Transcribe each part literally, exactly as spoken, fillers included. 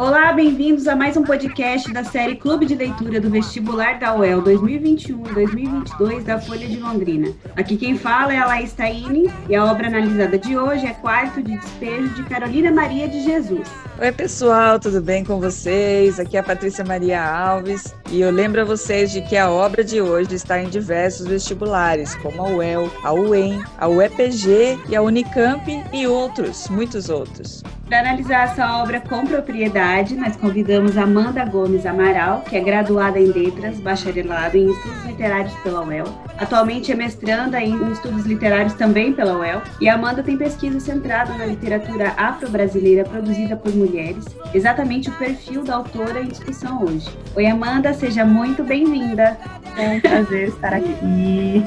Olá, bem-vindos a mais um podcast da série Clube de Leitura do Vestibular da U E L dois mil e vinte e um a dois mil e vinte e dois da Folha de Londrina. Aqui quem fala é a Laís Taini e a obra analisada de hoje é Quarto de Despejo, de Carolina Maria de Jesus. Oi, pessoal, tudo bem com vocês? Aqui é a Patrícia Maria Alves e eu lembro a vocês de que a obra de hoje está em diversos vestibulares, como a U E L, a U E M, a U E P G e a Unicamp e outros, muitos outros. Para analisar essa obra com propriedade, nós convidamos Amanda Gomes Amaral, que é graduada em Letras, bacharelado em Estudos Literários pela U E L, atualmente é mestranda em Estudos Literários também pela U E L, e Amanda tem pesquisa centrada na literatura afro-brasileira produzida por mulheres, exatamente o perfil da autora em discussão hoje. Oi, Amanda, seja muito bem-vinda! É um prazer estar aqui e,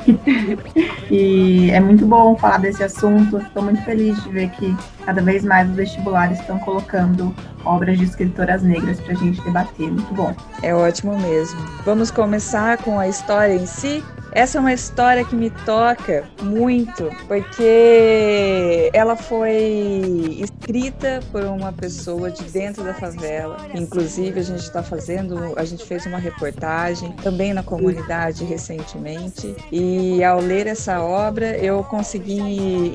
e é muito bom falar desse assunto. Estou muito feliz de ver que cada vez mais os vestibulares estão colocando obras de escritoras negras para a gente debater. Muito bom. É ótimo mesmo. Vamos começar com a história em si. Essa é uma história que me toca muito, porque ela foi escrita por uma pessoa de dentro da favela. Inclusive, a gente está fazendo, a gente fez uma reportagem também na comunidade recentemente. E ao ler essa obra, eu consegui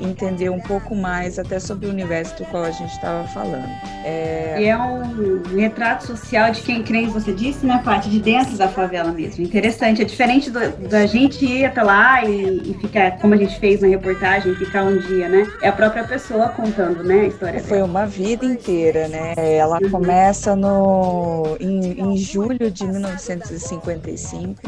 entender um pouco mais até sobre o universo do qual a gente estava falando. É... E é um retrato social de quem crê, você disse, né, Paty? De dentro da favela mesmo. Interessante. É diferente do, da gente ir até lá e, e ficar, como a gente fez na reportagem, ficar um dia, né? É a própria pessoa contando, né, a história Foi dela. Uma vida inteira, né? Ela uhum. começa no, em, em julho de mil novecentos e cinquenta e cinco.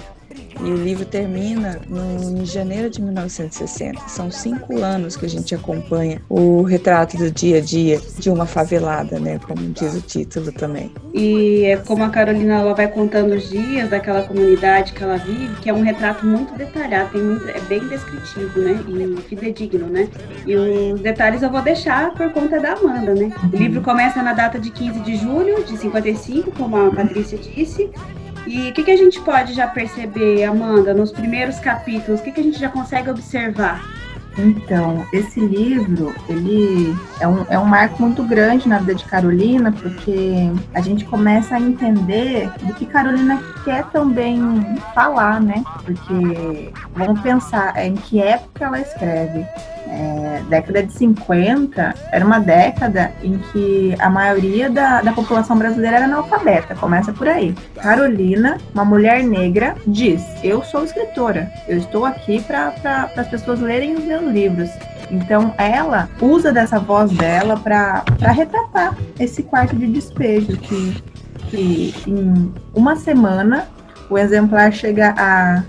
E o livro termina em janeiro de mil novecentos e sessenta. São cinco anos que a gente acompanha o retrato do dia a dia de uma favelada, né? Como diz o título também. E é como a Carolina, ela vai contando os dias daquela comunidade que ela vive, que é um retrato muito detalhado, tem muito, é bem descritivo, né? E fidedigno, né? E os detalhes eu vou deixar por conta da Amanda, né? O livro começa na data de quinze de julho de cinquenta e cinco, como a Patrícia disse. E o que, que a gente pode já perceber, Amanda, nos primeiros capítulos? O que, que a gente já consegue observar? Então, esse livro, ele é um, é um marco muito grande na vida de Carolina, porque a gente começa a entender do que Carolina quer também falar, né? Porque, vamos pensar em que época ela escreve. É, década de cinquenta era uma década em que a maioria da, da população brasileira era analfabeta, começa por aí. Carolina, uma mulher negra, diz: eu sou escritora, eu estou aqui para pra, as pessoas lerem os meus livros. Então ela usa dessa voz dela para retratar esse quarto de despejo que, que em uma semana o exemplar chega a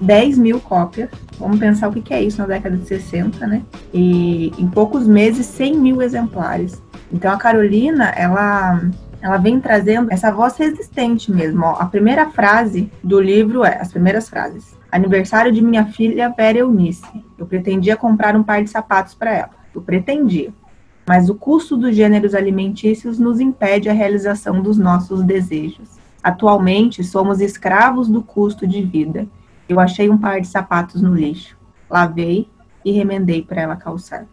dez mil cópias. Vamos pensar o que é isso na década de sessenta, né? E em poucos meses, cem mil exemplares. Então a Carolina, ela, ela vem trazendo essa voz resistente mesmo. Ó, a primeira frase do livro é, as primeiras frases. Aniversário de minha filha Vera Eunice. Eu pretendia comprar um par de sapatos para ela. Eu pretendia. Mas o custo dos gêneros alimentícios nos impede a realização dos nossos desejos. Atualmente, somos escravos do custo de vida. Eu achei um par de sapatos no lixo, lavei e remendei para ela calçar.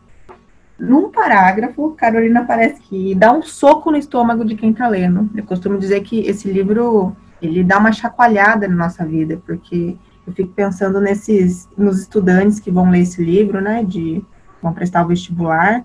Num parágrafo, Carolina parece que dá um soco no estômago de quem está lendo. Eu costumo dizer que esse livro, ele dá uma chacoalhada na nossa vida, porque eu fico pensando nesses, nos estudantes que vão ler esse livro, né, de, vão prestar o vestibular,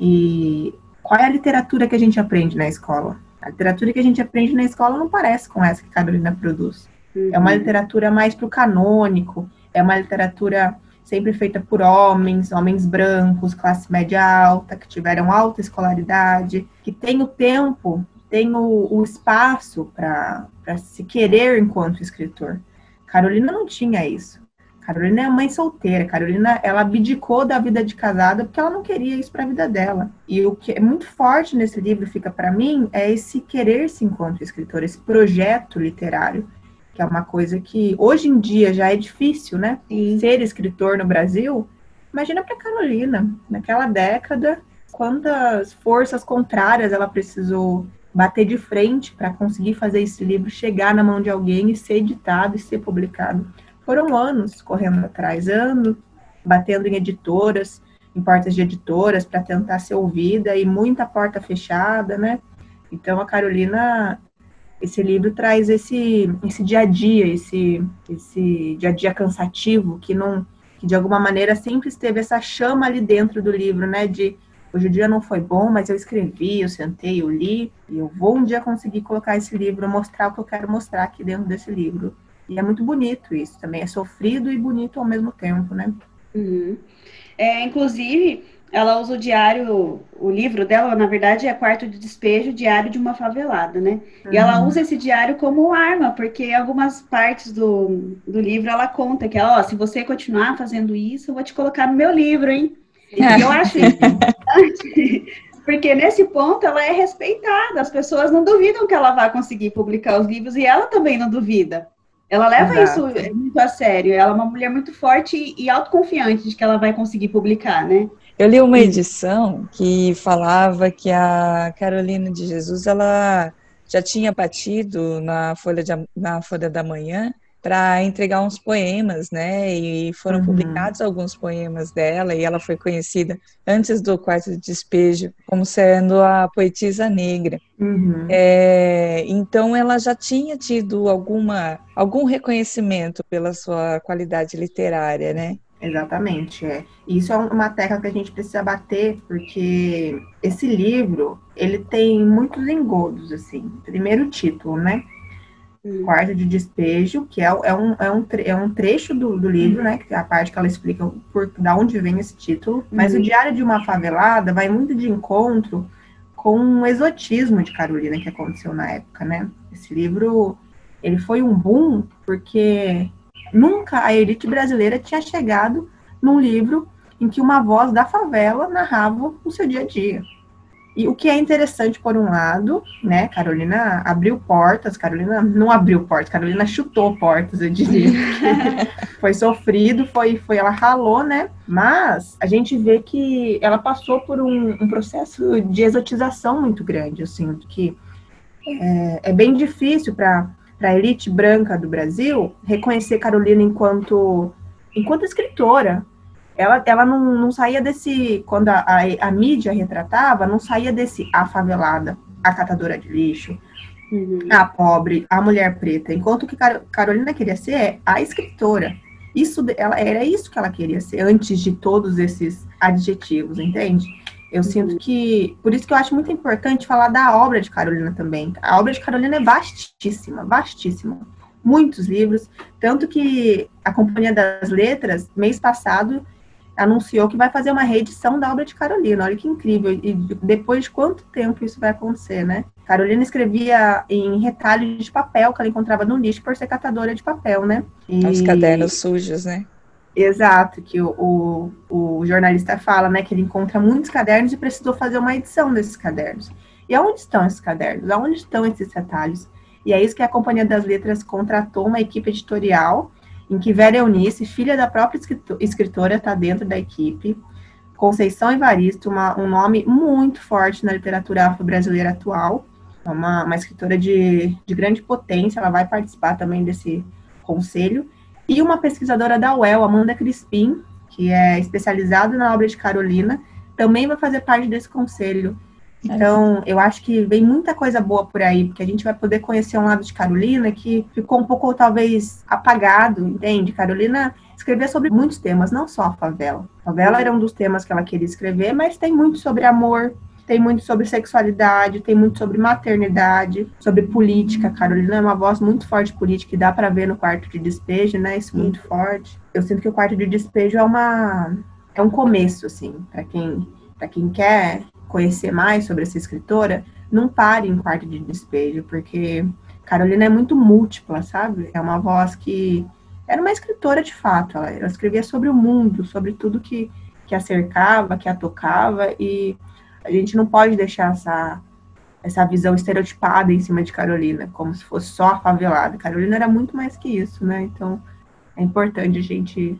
e qual é a literatura que a gente aprende na escola? A literatura que a gente aprende na escola não parece com essa que Carolina produz. É uma literatura mais pro canônico, é uma literatura sempre feita por homens, homens brancos, classe média alta, que tiveram alta escolaridade, que tem o tempo, tem o, o espaço para se querer enquanto escritor. Carolina não tinha isso. Carolina é mãe solteira. Carolina, ela abdicou da vida de casada porque ela não queria isso para a vida dela. E o que é muito forte nesse livro, fica para mim, é esse querer-se enquanto escritor, esse projeto literário, que é uma coisa que hoje em dia já é difícil, né? Sim. Ser escritor no Brasil. Imagina para Carolina, naquela década, quantas forças contrárias ela precisou bater de frente para conseguir fazer esse livro chegar na mão de alguém e ser editado e ser publicado. Foram anos correndo atrás, anos batendo em editoras, em portas de editoras para tentar ser ouvida, e muita porta fechada, né? Então, a Carolina, esse livro traz esse, esse dia a dia, esse, esse dia a dia cansativo, que, não, que de alguma maneira sempre esteve essa chama ali dentro do livro, né, de hoje o dia não foi bom, mas eu escrevi, eu sentei, eu li, e eu vou um dia conseguir colocar esse livro, mostrar o que eu quero mostrar aqui dentro desse livro. E é muito bonito isso também, é sofrido e bonito ao mesmo tempo, né? Uhum. É, inclusive, ela usa o diário, o livro dela, na verdade, é Quarto de Despejo, Diário de uma Favelada, né? Uhum. E ela usa esse diário como arma, porque em algumas partes do, do livro ela conta que, ó, se você continuar fazendo isso, eu vou te colocar no meu livro, hein? E eu acho importante, porque nesse ponto ela é respeitada, as pessoas não duvidam que ela vai conseguir publicar os livros e ela também não duvida. Ela leva Exato. Isso muito a sério, ela é uma mulher muito forte e autoconfiante de que ela vai conseguir publicar, né? Eu li uma edição que falava que a Carolina de Jesus, ela já tinha batido na Folha, de, na Folha da Manhã, para entregar uns poemas, né, e foram uhum. publicados alguns poemas dela, e ela foi conhecida antes do Quarto de Despejo como sendo a poetisa negra. Uhum. É, então ela já tinha tido alguma, algum reconhecimento pela sua qualidade literária, né? Exatamente, é. Isso é uma tecla que a gente precisa bater, porque esse livro, ele tem muitos engodos, assim. Primeiro título, né? Quarto de Despejo, que é, é, um, é, um, tre é um trecho do, do livro, né, que é a parte que ela explica por, da onde vem esse título, mas uhum. o Diário de uma Favelada vai muito de encontro com um exotismo de Carolina que aconteceu na época, né? Esse livro, ele foi um boom, porque nunca a elite brasileira tinha chegado num livro em que uma voz da favela narrava o seu dia a dia. E o que é interessante, por um lado, né, Carolina abriu portas, Carolina não abriu portas, Carolina chutou portas, eu diria. Foi sofrido, foi, foi, ela ralou, né, mas a gente vê que ela passou por um, um processo de exotização muito grande, assim, que é, é bem difícil para a elite branca do Brasil reconhecer Carolina enquanto, enquanto escritora. Ela, ela não, não saía desse, quando a, a, a mídia retratava, não saía desse a favelada, a catadora de lixo, uhum. a pobre, a mulher preta. Enquanto que Car- Carolina queria ser é a escritora. Isso, ela, era isso que ela queria ser, antes de todos esses adjetivos, entende? Eu uhum. sinto que, por isso que eu acho muito importante falar da obra de Carolina também. A obra de Carolina é vastíssima, vastíssima. Muitos livros, tanto que a Companhia das Letras, mês passado, anunciou que vai fazer uma reedição da obra de Carolina. Olha que incrível. E depois de quanto tempo isso vai acontecer, né? Carolina escrevia em retalho de papel, que ela encontrava no lixo por ser catadora de papel, né? E... os cadernos sujos, né? Exato, que o, o, o jornalista fala, né? Que ele encontra muitos cadernos e precisou fazer uma edição desses cadernos. E aonde estão esses cadernos? Aonde estão esses retalhos? E é isso que a Companhia das Letras contratou uma equipe editorial, em que Vera Eunice, filha da própria escritora, está dentro da equipe. Conceição Evaristo, uma, um nome muito forte na literatura afro-brasileira atual, uma, uma escritora de, de grande potência, ela vai participar também desse conselho. E uma pesquisadora da U E L, Amanda Crispim, que é especializada na obra de Carolina, também vai fazer parte desse conselho. Então, eu acho que vem muita coisa boa por aí, porque a gente vai poder conhecer um lado de Carolina que ficou um pouco, talvez, apagado, entende? Carolina escrevia sobre muitos temas, não só a favela. A favela era um dos temas que ela queria escrever, mas tem muito sobre amor, tem muito sobre sexualidade, tem muito sobre maternidade, sobre política. Carolina é uma voz muito forte política, que dá para ver no Quarto de Despejo, né? Isso é muito forte. Eu sinto que o Quarto de Despejo é, uma, é um começo, assim, para quem, para quem quer conhecer mais sobre essa escritora, não pare em Quarto de Despejo, porque Carolina é muito múltipla, sabe? É uma voz que era uma escritora de fato, ela, ela escrevia sobre o mundo, sobre tudo que, que a cercava, que a tocava, e a gente não pode deixar essa, essa visão estereotipada em cima de Carolina, como se fosse só a favelada. Carolina era muito mais que isso, né? Então, é importante a gente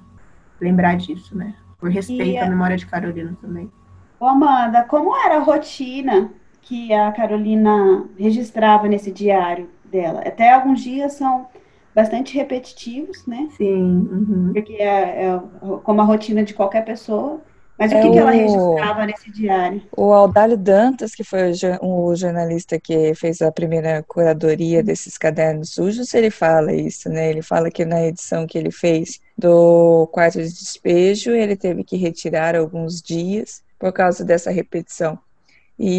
lembrar disso, né? Por respeito à memória de Carolina também. Ô Amanda, como era a rotina que a Carolina registrava nesse diário dela? Até alguns dias são bastante repetitivos, né? Sim. Uhum. Porque é, é como a rotina de qualquer pessoa. Mas o que, é, que ela registrava nesse diário? O Aldário Dantas, que foi o jornalista que fez a primeira curadoria desses cadernos sujos, ele fala isso, né? Ele fala que na edição que ele fez do Quarto de Despejo, ele teve que retirar alguns dias por causa dessa repetição. E,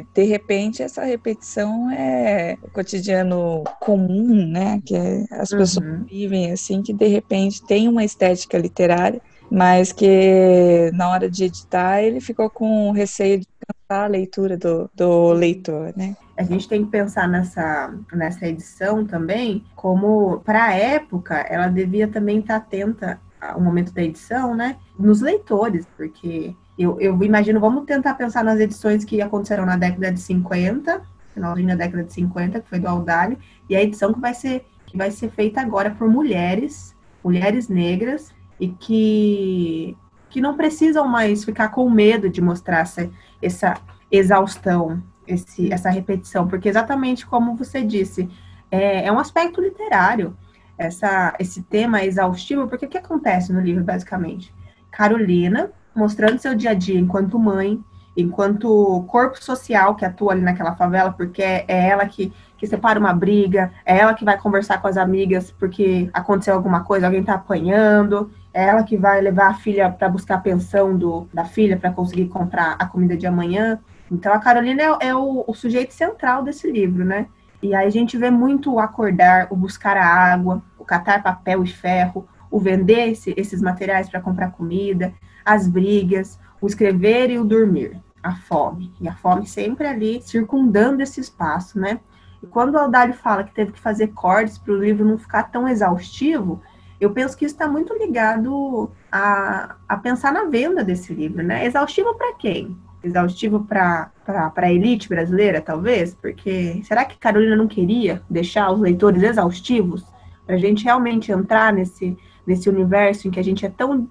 uhum. de repente, essa repetição é o cotidiano comum, né? Que as pessoas uhum. vivem assim, que de repente tem uma estética literária, mas que na hora de editar ele ficou com receio de cansar a leitura do, do leitor, né? A gente tem que pensar nessa, nessa edição também, como para a época ela devia também estar atenta ao momento da edição, né? Nos leitores, porque eu, eu imagino, vamos tentar pensar nas edições que aconteceram na década de cinquenta, finalzinho da década de cinquenta, que foi do Aldário, e a edição que vai ser, que vai ser feita agora por mulheres, mulheres negras, e que, que não precisam mais ficar com medo de mostrar essa, essa exaustão, esse, essa repetição, porque exatamente como você disse, é, é um aspecto literário, essa, esse tema exaustivo, porque o que acontece no livro, basicamente? Carolina, mostrando seu dia a dia enquanto mãe, enquanto corpo social que atua ali naquela favela, porque é, é ela que, que separa uma briga, é ela que vai conversar com as amigas porque aconteceu alguma coisa, alguém tá apanhando, é ela que vai levar a filha para buscar a pensão do, da filha para conseguir comprar a comida de amanhã. Então a Carolina é, é o, o sujeito central desse livro, né? E aí a gente vê muito o acordar, o buscar a água, o catar papel e ferro, o vender esse, esses materiais para comprar comida, as brigas, o escrever e o dormir, a fome. E a fome sempre ali circundando esse espaço, né? E quando o Aldário fala que teve que fazer cortes para o livro não ficar tão exaustivo, eu penso que isso está muito ligado a, a pensar na venda desse livro, né? Exaustivo para quem? Exaustivo para a elite brasileira, talvez? Porque será que Carolina não queria deixar os leitores exaustivos para a gente realmente entrar nesse, nesse universo em que a gente é tão...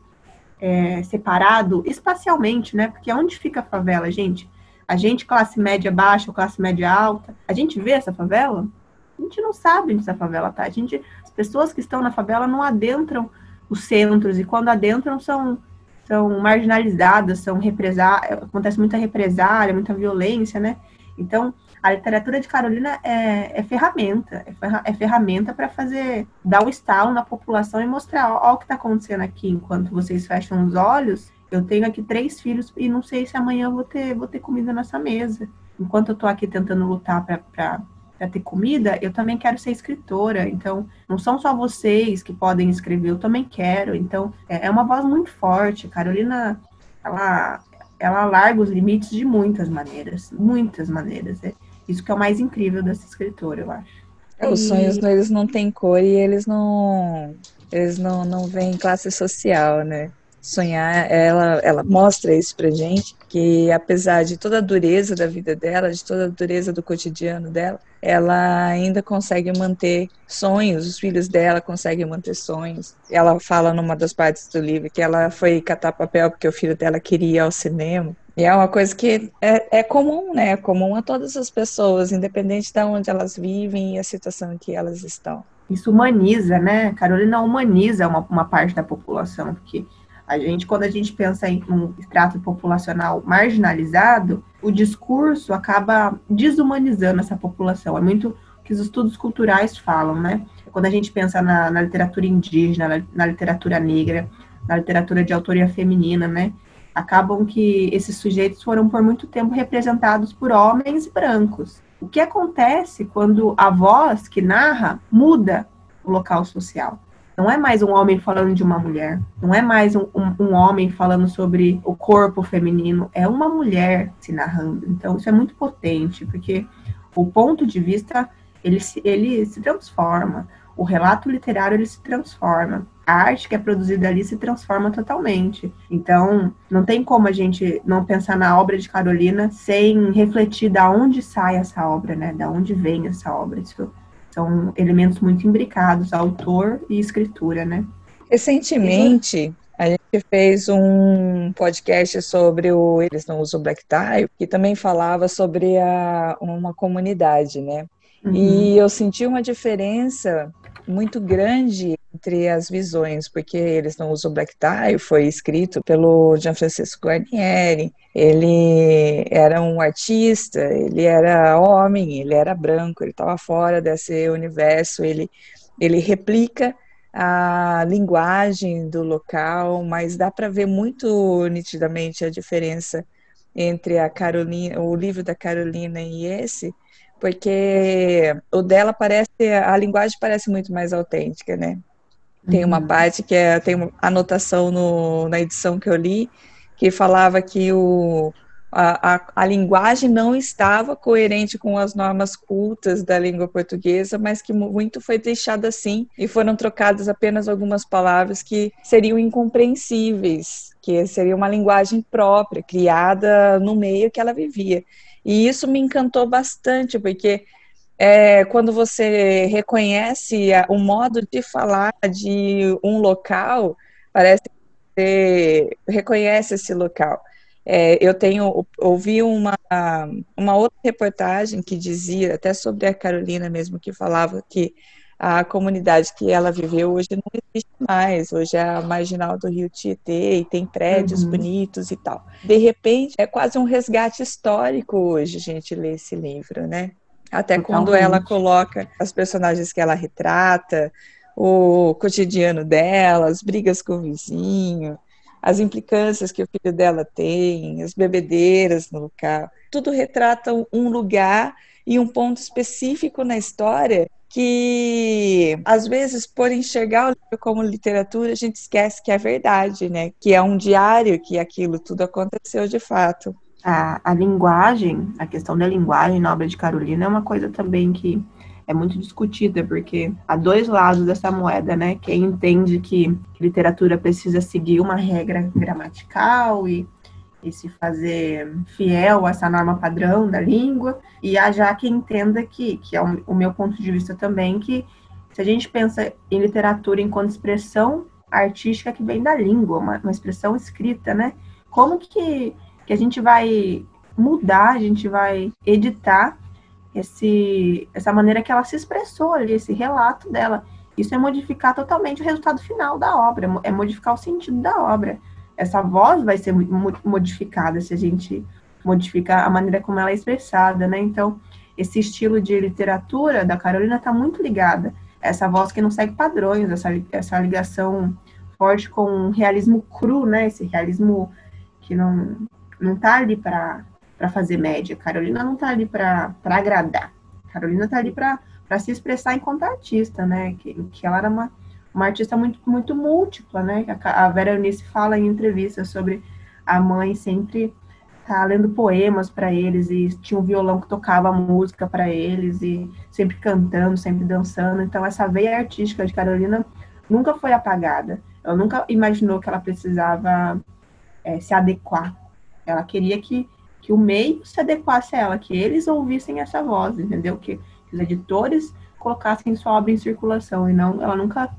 É, separado espacialmente, né? Porque onde fica a favela, gente? A gente, classe média baixa ou classe média alta, a gente vê essa favela? A gente não sabe onde essa favela tá. A gente, as pessoas que estão na favela não adentram os centros, e quando adentram são, são marginalizadas, são represália, acontece muita represália, muita violência, né? Então, a literatura de Carolina é, é ferramenta, é ferramenta para fazer, dar um estalo na população e mostrar, ó, ó o que está acontecendo aqui, enquanto vocês fecham os olhos, eu tenho aqui três filhos e não sei se amanhã eu vou ter, vou ter comida nessa mesa. Enquanto eu estou aqui tentando lutar para ter comida, eu também quero ser escritora, então não são só vocês que podem escrever, eu também quero. Então, é, é uma voz muito forte. Carolina, ela... ela larga os limites de muitas maneiras, muitas maneiras. É isso que é o mais incrível dessa escritora, eu acho. É, os sonhos, eles não têm cor e eles não, eles não, não veem classe social, né? Sonhar, ela, ela mostra isso pra gente, que apesar de toda a dureza da vida dela, de toda a dureza do cotidiano dela, ela ainda consegue manter sonhos, os filhos dela conseguem manter sonhos. Ela fala numa das partes do livro que ela foi catar papel porque o filho dela queria ir ao cinema. E é uma coisa que é, é comum, né? É comum a todas as pessoas, independente de onde elas vivem e a situação em que elas estão. Isso humaniza, né? Carolina humaniza uma, uma parte da população, porque... A gente, quando a gente pensa em um extrato populacional marginalizado, o discurso acaba desumanizando essa população. É muito o que os estudos culturais falam, né? Quando a gente pensa na, na literatura indígena, na, na literatura negra, na literatura de autoria feminina, né? Acabam que esses sujeitos foram por muito tempo representados por homens brancos. O que acontece quando a voz que narra muda o local social? Não é mais um homem falando de uma mulher, não é mais um, um, um homem falando sobre o corpo feminino, é uma mulher se narrando. Então, isso é muito potente, porque o ponto de vista, ele se, ele se transforma, o relato literário, ele se transforma, a arte que é produzida ali se transforma totalmente. Então, não tem como a gente não pensar na obra de Carolina sem refletir da onde sai essa obra, né? Da onde vem essa obra, isso são elementos muito imbricados, autor e escritura, né? Recentemente, a gente fez um podcast sobre o Eles Não Usam o Black Tie, que também falava sobre a, uma comunidade, né? Uhum. E eu senti uma diferença muito grande entre as visões, porque Eles Não Usam o Black Tie foi escrito pelo Gianfrancesco Guarnieri. Ele era um artista, ele era homem, ele era branco, ele estava fora desse universo, ele, ele replica a linguagem do local, mas dá para ver muito nitidamente a diferença entre a Carolina, o livro da Carolina e esse, porque o dela parece, a linguagem parece muito mais autêntica, né? Tem uma parte que é, tem uma anotação no, na edição que eu li, que falava que o, a, a, a linguagem não estava coerente com as normas cultas da língua portuguesa, mas que muito foi deixado assim, e foram trocadas apenas algumas palavras que seriam incompreensíveis, que seria uma linguagem própria, criada no meio que ela vivia. E isso me encantou bastante, porque é, quando você reconhece o modo de falar de um local, parece que você reconhece esse local. É, eu tenho, ouvi uma, uma outra reportagem que dizia, até sobre a Carolina mesmo, que falava que a comunidade que ela viveu hoje não existe mais, hoje é a marginal do Rio Tietê e tem prédios uhum. bonitos e tal. De repente, é quase um resgate histórico hoje a gente ler esse livro, né? Até Totalmente. Quando ela coloca as personagens que ela retrata, o cotidiano dela, as brigas com o vizinho, as implicâncias que o filho dela tem, as bebedeiras no local. Tudo retrata um lugar e um ponto específico na história que, às vezes, por enxergar o livro como literatura, a gente esquece que é verdade, né? Que é um diário, que aquilo tudo aconteceu de fato. A, a linguagem, a questão da linguagem na obra de Carolina é uma coisa também que é muito discutida, porque há dois lados dessa moeda, né? Quem entende que literatura precisa seguir uma regra gramatical e... e se fazer fiel a essa norma padrão da língua, e há já quem entenda que, que é o meu ponto de vista também, que se a gente pensa em literatura enquanto expressão artística que vem da língua, uma, uma expressão escrita, né? Como que, que a gente vai mudar, a gente vai editar esse, essa maneira que ela se expressou ali, esse relato dela? Isso é modificar totalmente o resultado final da obra, é modificar o sentido da obra. Essa voz vai ser modificada se a gente modificar a maneira como ela é expressada, né? Então, esse estilo de literatura da Carolina está muito ligada a essa voz que não segue padrões, essa, essa ligação forte com um realismo cru, né? Esse realismo que não, não tá ali para fazer média. Carolina não tá ali para agradar. Carolina tá ali para se expressar enquanto artista, né? Que, que ela era uma... uma artista muito, muito múltipla, né? A Vera Eunice fala em entrevistas sobre a mãe sempre tá lendo poemas para eles, e tinha um violão que tocava música para eles, e sempre cantando, sempre dançando. Então, essa veia artística de Carolina nunca foi apagada. Ela nunca imaginou que ela precisava é, se adequar. Ela queria que, que o meio se adequasse a ela, que eles ouvissem essa voz, entendeu? Que, que os editores colocassem sua obra em circulação, e não, ela nunca...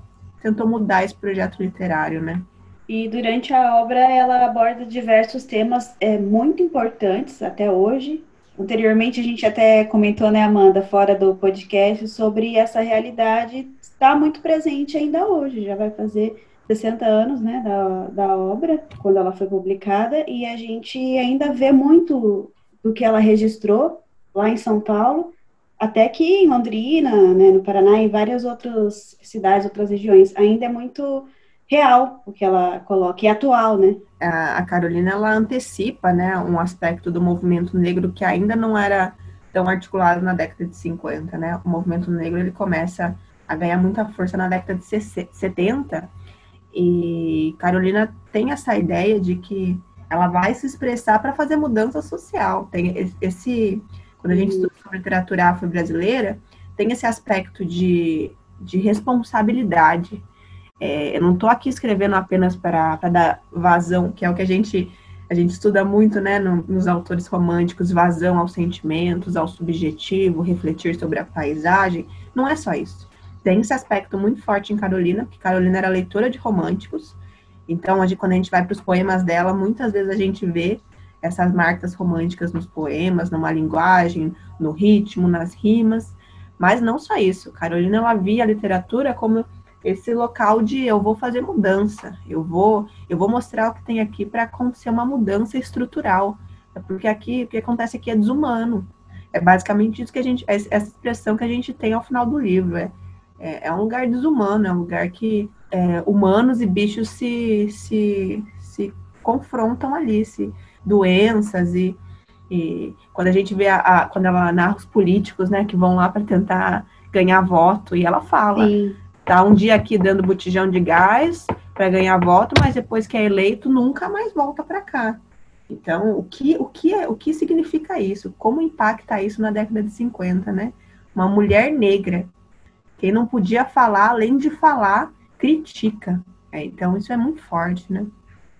tentou mudar esse projeto literário, né? E durante a obra ela aborda diversos temas é, muito importantes até hoje. Anteriormente a gente até comentou, né, Amanda, fora do podcast, sobre essa realidade está muito presente ainda hoje, já vai fazer sessenta anos, né, da, da obra, quando ela foi publicada, e a gente ainda vê muito do que ela registrou lá em São Paulo, até que em Londrina, né, no Paraná, em várias outras cidades, outras regiões, ainda é muito real o que ela coloca, e atual, né? A Carolina, ela antecipa, né, um aspecto do movimento negro que ainda não era tão articulado na década de cinquenta, né? O movimento negro, ele começa a ganhar muita força na década de setenta, e Carolina tem essa ideia de que ela vai se expressar para fazer mudança social. Tem esse... Quando a gente estuda sobre literatura afro-brasileira, tem esse aspecto de, de responsabilidade. É, eu não estou aqui escrevendo apenas para dar vazão, que é o que a gente, a gente estuda muito, né, no, nos autores românticos, vazão aos sentimentos, ao subjetivo, refletir sobre a paisagem. Não é só isso. Tem esse aspecto muito forte em Carolina, porque Carolina era leitora de românticos. Então, hoje, quando a gente vai para os poemas dela, muitas vezes a gente vê essas marcas românticas nos poemas, numa linguagem, no ritmo, nas rimas, Mas não só isso, Carolina, ela via a literatura como esse local de eu vou fazer mudança, eu vou, eu vou mostrar o que tem aqui para acontecer uma mudança estrutural, porque aqui, o que acontece aqui é desumano. É basicamente isso que a gente, essa expressão que a gente tem ao final do livro, é, é, é um lugar desumano, é um lugar que é, humanos e bichos se, se, se confrontam ali, se, doenças e, e quando a gente vê, a, a, quando ela narra os políticos, né, que vão lá para tentar ganhar voto, e ela fala... Sim. Tá um dia aqui dando botijão de gás para ganhar voto, mas depois que é eleito, nunca mais volta para cá. Então, o que, o, que é, o que significa isso? Como impacta isso na década de cinquenta, né? Uma mulher negra, quem não podia falar, além de falar, critica. É, então, isso é muito forte, né?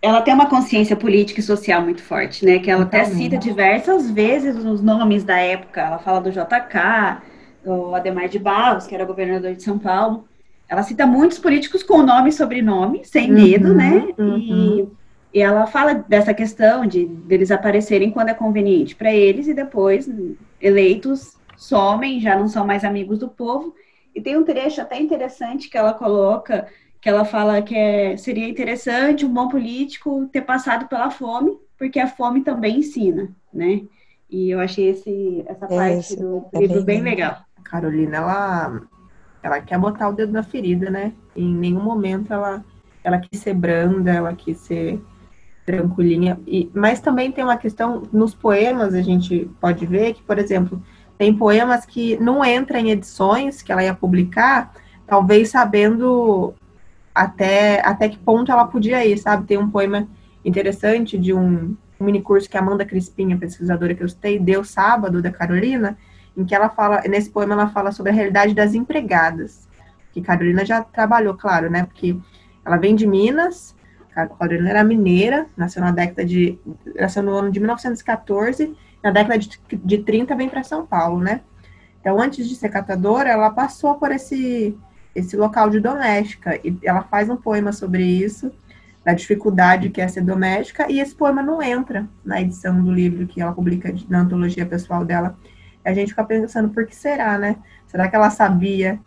Ela tem uma consciência política e social muito forte, né? Que ela até cita diversas vezes os nomes da época. Ela fala do J K, do Adhemar de Barros, que era governador de São Paulo. Ela cita muitos políticos com nome e sobrenome, sem medo, uhum, né? Uhum. E, e ela fala dessa questão de deles aparecerem quando é conveniente para eles e depois eleitos somem, já não são mais amigos do povo. E tem um trecho até interessante que ela coloca, que ela fala que é, seria interessante um bom político ter passado pela fome, porque a fome também ensina, né? E eu achei esse, essa é parte isso, do é livro bem, bem legal. A Carolina, ela... Ela quer botar o dedo na ferida, né? Em nenhum momento ela, ela quis ser branda, ela quis ser tranquilinha. E, mas também tem uma questão, nos poemas a gente pode ver que, por exemplo, tem poemas que não entram em edições que ela ia publicar, talvez sabendo até, até que ponto ela podia ir, sabe? Tem um poema interessante de um, um minicurso que a Amanda Crispim, a pesquisadora que eu citei, deu sábado, da Carolina, em que ela fala, nesse poema ela fala sobre a realidade das empregadas, que Carolina já trabalhou, claro, né, porque ela vem de Minas, Carolina era mineira, nasceu na década de, nasceu no ano de mil novecentos e quatorze, na década de, de trinta vem para São Paulo, né, então antes de ser catadora, ela passou por esse, esse local de doméstica, e ela faz um poema sobre isso, da dificuldade que é ser doméstica, e esse poema não entra na edição do livro que ela publica na antologia pessoal dela. A gente fica pensando, por que será, né? Será que ela sabia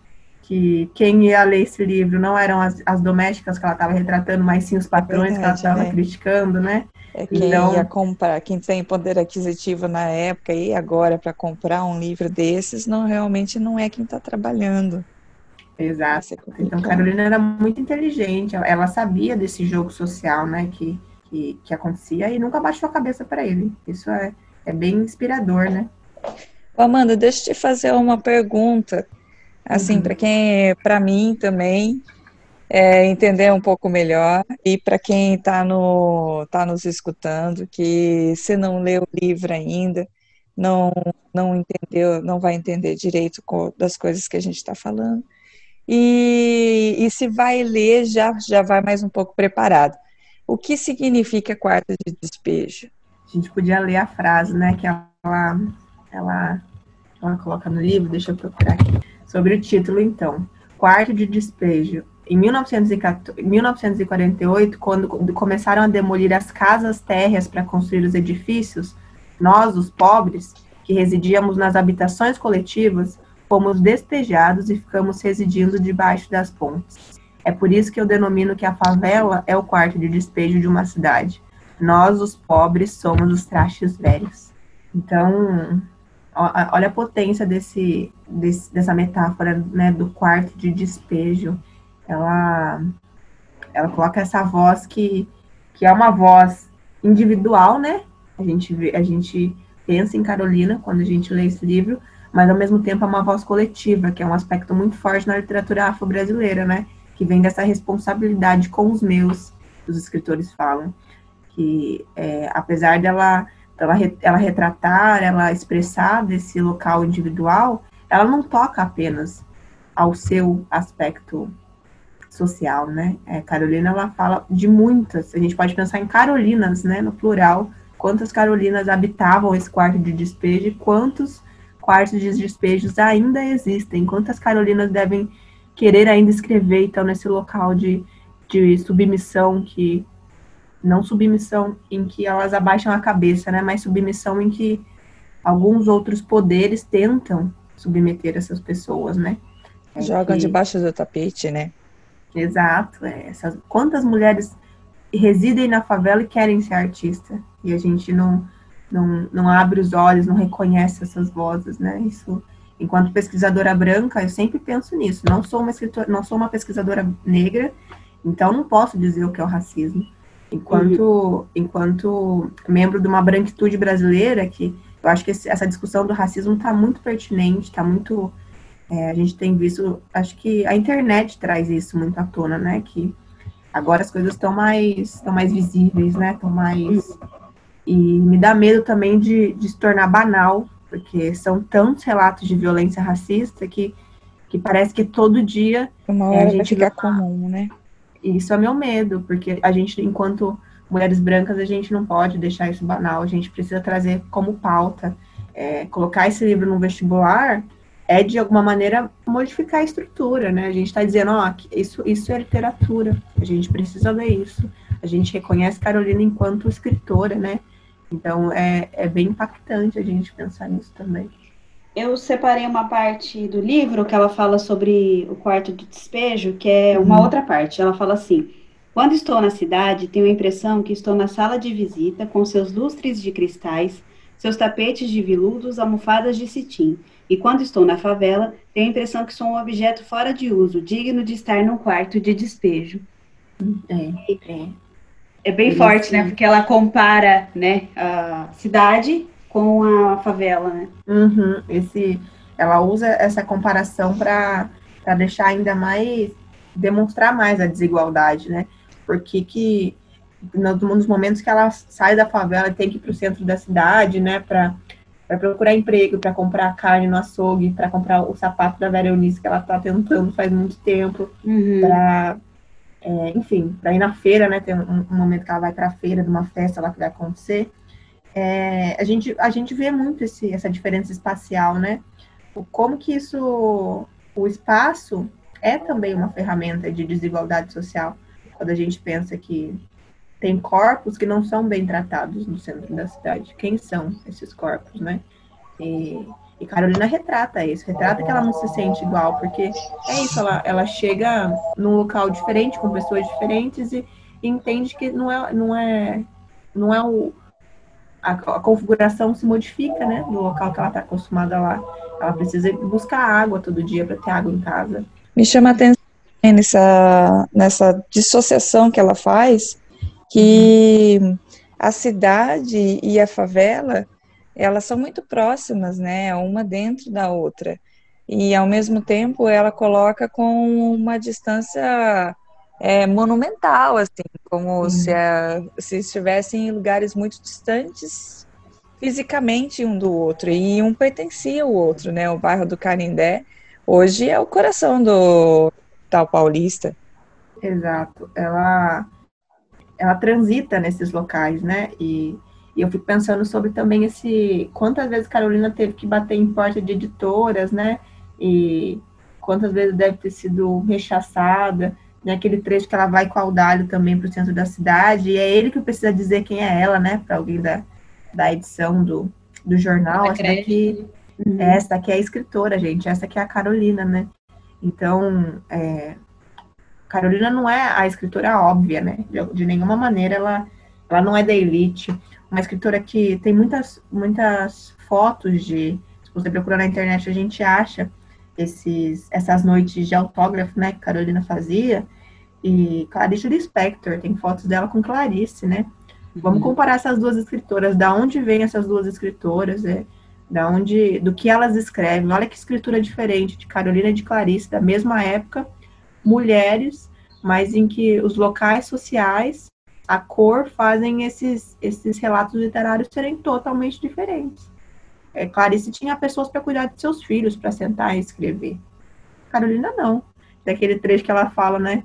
que quem ia ler esse livro não eram as, as domésticas que ela estava retratando, mas sim os patrões, verdade, que ela estava, né, criticando, né? É quem então... ia comprar, quem tem poder aquisitivo na época e agora para comprar um livro desses, não, realmente não é quem está trabalhando. Exato. Então, Carolina era muito inteligente, ela sabia desse jogo social, né, que, que, que acontecia e nunca baixou a cabeça para ele. Isso é, é bem inspirador, né? Amanda, deixa eu te fazer uma pergunta, assim, uhum, para quem, para mim também, é, entender um pouco melhor, e para quem está no, tá nos escutando, que se não leu o livro ainda, não, não entendeu, não vai entender direito das coisas que a gente está falando, e, e se vai ler, já, já vai mais um pouco preparado. O que significa Quarto de Despejo? A gente podia ler a frase, né, que ela... Ela, ela coloca no livro, deixa eu procurar aqui. Sobre o título, então. Quarto de Despejo. Em mil novecentos e quarenta e oito, quando começaram a demolir as casas térreas para construir os edifícios, nós, os pobres, que residíamos nas habitações coletivas, fomos despejados e ficamos residindo debaixo das pontes. É por isso que eu denomino que a favela é o quarto de despejo de uma cidade. Nós, os pobres, somos os trastes velhos. Então... Olha a potência desse, desse, dessa metáfora, né, do quarto de despejo. Ela, ela coloca essa voz que, que é uma voz individual, né? A gente, vê, a gente pensa em Carolina quando a gente lê esse livro, mas ao mesmo tempo é uma voz coletiva, que é um aspecto muito forte na literatura afro-brasileira, né? Que vem dessa responsabilidade com os meus, os escritores falam. Que é, apesar dela... Ela, ela retratar, ela expressar desse local individual, ela não toca apenas ao seu aspecto social, né? É, Carolina, ela fala de muitas, a gente pode pensar em Carolinas, né, no plural, quantas Carolinas habitavam esse quarto de despejo e quantos quartos de despejos ainda existem, quantas Carolinas devem querer ainda escrever, então, nesse local de, de submissão que... Não submissão em que elas abaixam a cabeça, né? Mas submissão em que alguns outros poderes tentam submeter essas pessoas, né? É Jogam que... debaixo do tapete, né? Exato. É, essas... Quantas mulheres residem na favela e querem ser artista? E a gente não, não, não abre os olhos, não reconhece essas vozes, né? Isso... Enquanto pesquisadora branca, eu sempre penso nisso. Não sou uma escritora, não sou uma pesquisadora negra, então não posso dizer o que é o racismo. Enquanto, uhum. enquanto membro de uma branquitude brasileira, que eu acho que esse, essa discussão do racismo está muito pertinente, está muito... É, a gente tem visto, acho que a internet traz isso muito à tona, né? Que agora as coisas estão mais, mais visíveis, né? Estão mais... E me dá medo também de, de se tornar banal, porque são tantos relatos de violência racista que, que parece que todo dia... Uma hora é, a gente fica comum, né? Isso é meu medo, porque a gente, enquanto mulheres brancas, a gente não pode deixar isso banal, a gente precisa trazer como pauta. É, colocar esse livro no vestibular é, de alguma maneira, modificar a estrutura, né? A gente está dizendo, ó, isso, isso é literatura, a gente precisa ler isso. A gente reconhece Carolina enquanto escritora, né? Então, é, é bem impactante a gente pensar nisso também. Eu separei uma parte do livro que ela fala sobre o quarto de despejo, que é uma uhum. outra parte. Ela fala assim: quando estou na cidade, tenho a impressão que estou na sala de visita, com seus lustres de cristais, seus tapetes de viludos, almofadas de cetim. E quando estou na favela, tenho a impressão que sou um objeto fora de uso, digno de estar num quarto de despejo. É, é. É bem Por forte, né? Porque ela compara, né, a cidade com a favela, né? Uhum. Esse, ela usa essa comparação para deixar ainda mais, demonstrar mais a desigualdade, né? Porque que, nos momentos que ela sai da favela e tem que ir para o centro da cidade, né, para procurar emprego, para comprar carne no açougue, para comprar o sapato da Vera Eunice que ela está tentando faz muito tempo, uhum. para... É, enfim, para ir na feira, né, tem um, um momento que ela vai para a feira de uma festa lá que vai acontecer, é, a, gente, a gente vê muito esse, essa diferença espacial, né, o, como que isso, o espaço é também uma ferramenta de desigualdade social, quando a gente pensa que tem corpos que não são bem tratados no centro da cidade, quem são esses corpos, né, e... E Carolina retrata isso, retrata que ela não se sente igual, porque é isso, ela, ela chega num local diferente, com pessoas diferentes e, e entende que não é, não é, não é o, a, a configuração se modifica, né, do local que ela está acostumada lá. Ela precisa buscar água todo dia para ter água em casa. Me chama a atenção nessa, nessa dissociação que ela faz, que a cidade e a favela, elas são muito próximas, né, uma dentro da outra, e ao mesmo tempo ela coloca com uma distância é, monumental, assim, como uhum. se, a, se estivessem em lugares muito distantes fisicamente um do outro, e um pertencia ao outro, né, o bairro do Canindé hoje é o coração do tal paulista. Exato, ela, ela transita nesses locais, né, e E eu fico pensando sobre também esse... Quantas vezes Carolina teve que bater em porta de editoras, né? E quantas vezes deve ter sido rechaçada. Tem aquele trecho que ela vai com o Aldário também para o centro da cidade. E é ele que precisa dizer quem é ela, né? Para alguém da, da edição do, do jornal. Essa daqui, uhum. essa daqui é a escritora, gente. Essa aqui é a Carolina, né? Então, é, Carolina não é a escritora óbvia, né? De, de nenhuma maneira ela, ela não é da elite. Uma escritora que tem muitas, muitas fotos de... Se você procurar na internet, a gente acha esses, essas noites de autógrafo, né, que Carolina fazia. E Clarice Lispector, tem fotos dela com Clarice, né? Uhum. Vamos comparar essas duas escritoras. Da onde vêm essas duas escritoras? É, da onde, do que elas escrevem? Olha que escritura diferente de Carolina e de Clarice, da mesma época. Mulheres, mas em que os locais sociais... a cor fazem esses, esses relatos literários serem totalmente diferentes. É, Clarice tinha pessoas para cuidar de seus filhos, para sentar e escrever. Carolina não. Daquele trecho que ela fala, né,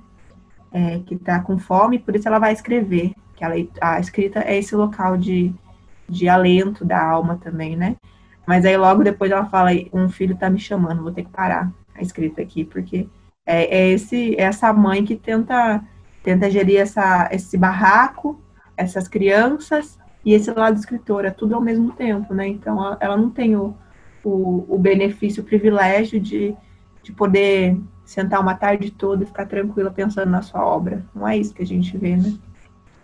é, que está com fome, por isso ela vai escrever. Que ela, a escrita é esse local de, de alento da alma também, né? Mas aí logo depois ela fala, um filho está me chamando, vou ter que parar a escrita aqui, porque é, é, esse, é essa mãe que tenta... Tenta gerir essa, esse barraco, essas crianças e esse lado escritora, tudo ao mesmo tempo, né? Então, ela não tem o, o, o benefício, o privilégio de, de poder sentar uma tarde toda e ficar tranquila pensando na sua obra. Não é isso que a gente vê, né?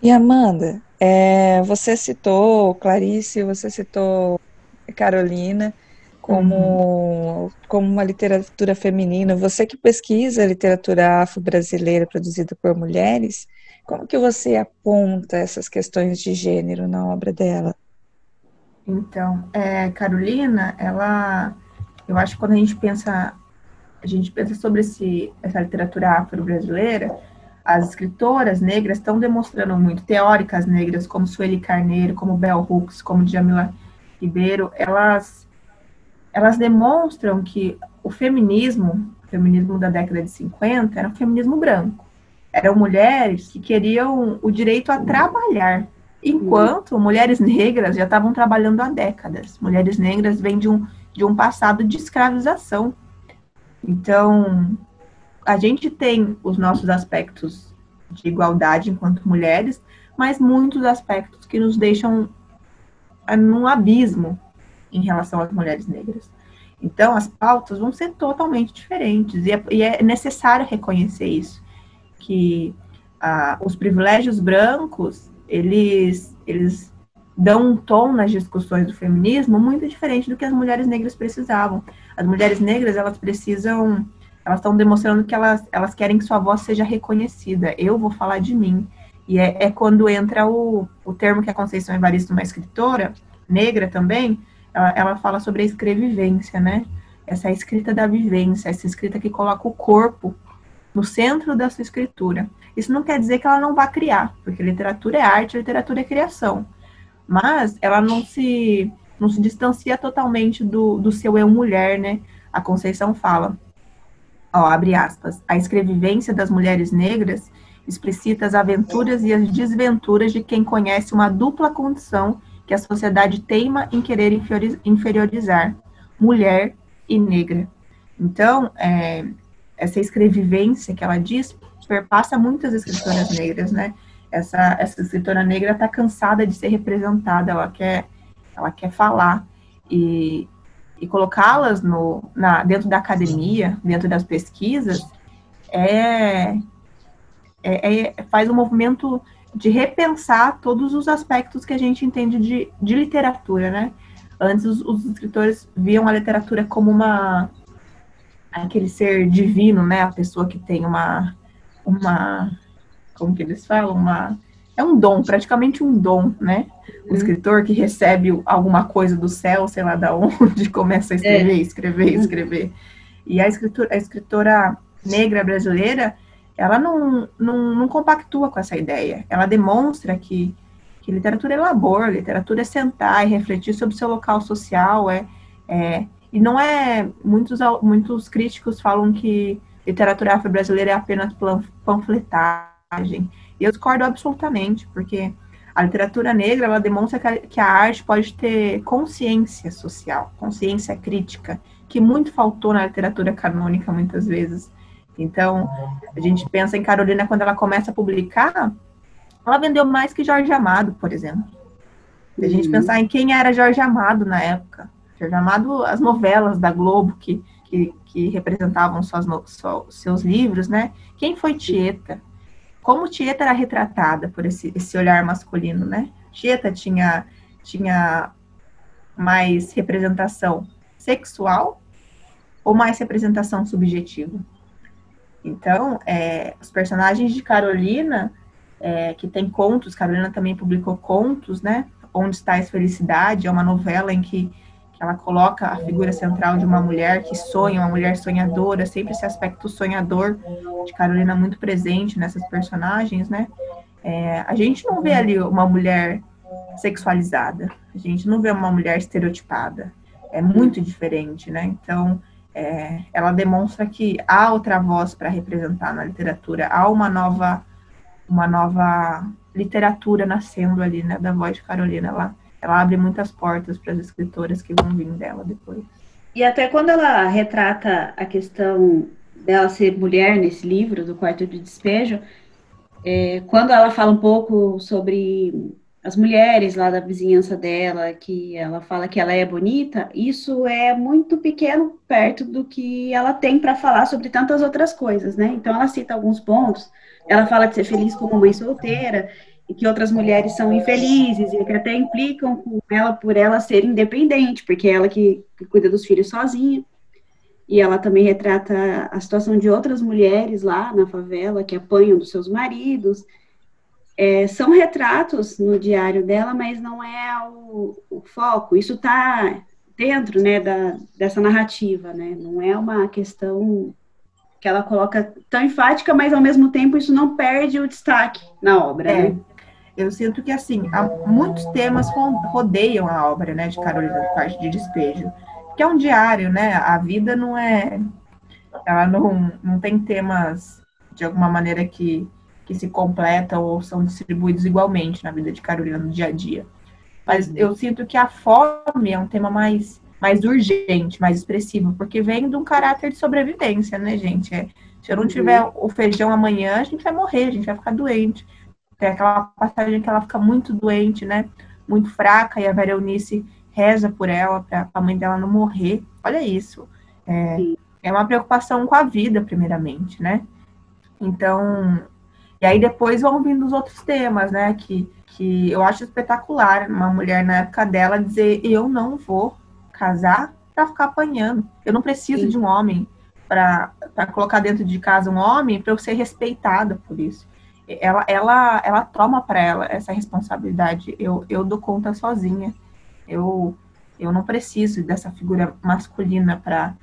E Amanda, é, você citou Clarice, você citou Carolina como, uhum. como uma literatura feminina. Você que pesquisa a literatura afro-brasileira produzida por mulheres, como que você aponta essas questões de gênero na obra dela? Então, é, Carolina, ela, eu acho que quando a gente pensa, a gente pensa sobre esse, essa literatura afro-brasileira, as escritoras negras estão demonstrando muito, teóricas negras, como Sueli Carneiro, como Bell Hooks, como Djamila Ribeiro, elas, elas demonstram que o feminismo, o feminismo da década de cinquenta, era um feminismo branco. Eram mulheres que queriam o direito a trabalhar, enquanto mulheres negras já estavam trabalhando há décadas. Mulheres negras vêm de um, de um passado de escravização. Então, a gente tem os nossos aspectos de igualdade enquanto mulheres, mas muitos aspectos que nos deixam num abismo em relação às mulheres negras. Então, as pautas vão ser totalmente diferentes, e é, e é necessário reconhecer isso, que ah, os privilégios brancos, eles, eles dão um tom nas discussões do feminismo muito diferente do que as mulheres negras precisavam. As mulheres negras, elas precisam, elas estão demonstrando que elas, elas querem que sua voz seja reconhecida. Eu vou falar de mim. E é, é quando entra o, o termo que a Conceição Evaristo, uma escritora negra também, ela, ela fala sobre a escrevivência, né? Essa escrita da vivência, essa escrita que coloca o corpo no centro da sua escritura. Isso não quer dizer que ela não vá criar, porque literatura é arte, literatura é criação. Mas ela não se, não se distancia totalmente do, do seu eu mulher, né? A Conceição fala, ó, abre aspas, a escrevivência das mulheres negras explicita as aventuras e as desventuras de quem conhece uma dupla condição que a sociedade teima em querer inferiorizar, mulher e negra. Então, é, essa escrevivência que ela diz perpassa muitas escritoras negras, né? Essa, essa escritora negra está cansada de ser representada, ela quer, ela quer falar e, e colocá-las no, na, dentro da academia, dentro das pesquisas, é, é, é, faz um movimento de repensar todos os aspectos que a gente entende de, de literatura, né? Antes os, os escritores viam a literatura como uma, aquele ser divino, né? A pessoa que tem uma, uma como que eles falam, uma, é um dom, praticamente um dom, né? O escritor que recebe alguma coisa do céu, sei lá da onde, começa a escrever, escrever, escrever. E a escritora, a escritora negra brasileira, ela não, não, não compactua com essa ideia. Ela demonstra que, que literatura é labor, literatura é sentar e refletir sobre o seu local social. É, é, e não é... Muitos, muitos críticos falam que literatura afro-brasileira é apenas panfletar. E eu discordo absolutamente, porque a literatura negra, ela demonstra que a, que a arte pode ter consciência social, consciência crítica, que muito faltou na literatura canônica muitas vezes. Então, a gente pensa em Carolina, quando ela começa a publicar, ela vendeu mais que Jorge Amado, por exemplo. Se a gente uhum. pensar em quem era Jorge Amado na época, Jorge Amado, as novelas da Globo que, que, que representavam suas, seus livros, né? Quem foi Tieta? Como Tieta era retratada por esse, esse olhar masculino, né? Tieta tinha, tinha mais representação sexual ou mais representação subjetiva? Então, é, os personagens de Carolina, é, que tem contos, Carolina também publicou contos, né? Onde está a Felicidade, é uma novela em que, que ela coloca a figura central de uma mulher que sonha, uma mulher sonhadora, sempre esse aspecto sonhador de Carolina muito presente nessas personagens, né? É, a gente não vê ali uma mulher sexualizada, a gente não vê uma mulher estereotipada, é muito diferente, né? Então, é, ela demonstra que há outra voz para representar na literatura, há uma nova, uma nova literatura nascendo ali, né? Da voz de Carolina, ela, ela abre muitas portas para as escritoras que vão vir dela depois. E até quando ela retrata a questão dela ser mulher nesse livro, do Quarto de Despejo, é, quando ela fala um pouco sobre as mulheres lá da vizinhança dela, que ela fala que ela é bonita, isso é muito pequeno perto do que ela tem para falar sobre tantas outras coisas, né? Então, ela cita alguns pontos, ela fala de ser feliz como mãe solteira, e que outras mulheres são infelizes, e que até implicam com ela por ela ser independente, porque é ela que, que cuida dos filhos sozinha. E ela também retrata a situação de outras mulheres lá na favela, que apanham dos seus maridos. É, são retratos no diário dela, mas não é o, o foco. Isso está dentro, né, da, dessa narrativa, né? Não é uma questão que ela coloca tão enfática, mas ao mesmo tempo isso não perde o destaque na obra, é. Né? Eu sinto que, assim, há muitos temas rodeiam a obra, né, de Carolina, do Quarto de Despejo, que é um diário, né? A vida não é... Ela não, não tem temas, de alguma maneira, que, que se completam ou são distribuídos igualmente na vida de Carolina no dia a dia. Mas eu sinto que a fome é um tema mais, mais urgente, mais expressivo, porque vem de um caráter de sobrevivência, né, gente? É, se eu não tiver o feijão amanhã, a gente vai morrer, a gente vai ficar doente. Tem aquela passagem que ela fica muito doente, né? Muito fraca, e a Vera Eunice reza por ela, para a mãe dela não morrer. Olha isso. É, é uma preocupação com a vida, primeiramente, né? Então, e aí depois vão vindo os outros temas, né? Que, que eu acho espetacular uma mulher na época dela dizer: eu não vou casar para ficar apanhando. Eu não preciso Sim. de um homem para colocar dentro de casa um homem para eu ser respeitada por isso. Ela, ela, ela toma para ela essa responsabilidade. Eu, eu dou conta sozinha. Eu, eu não preciso dessa figura masculina para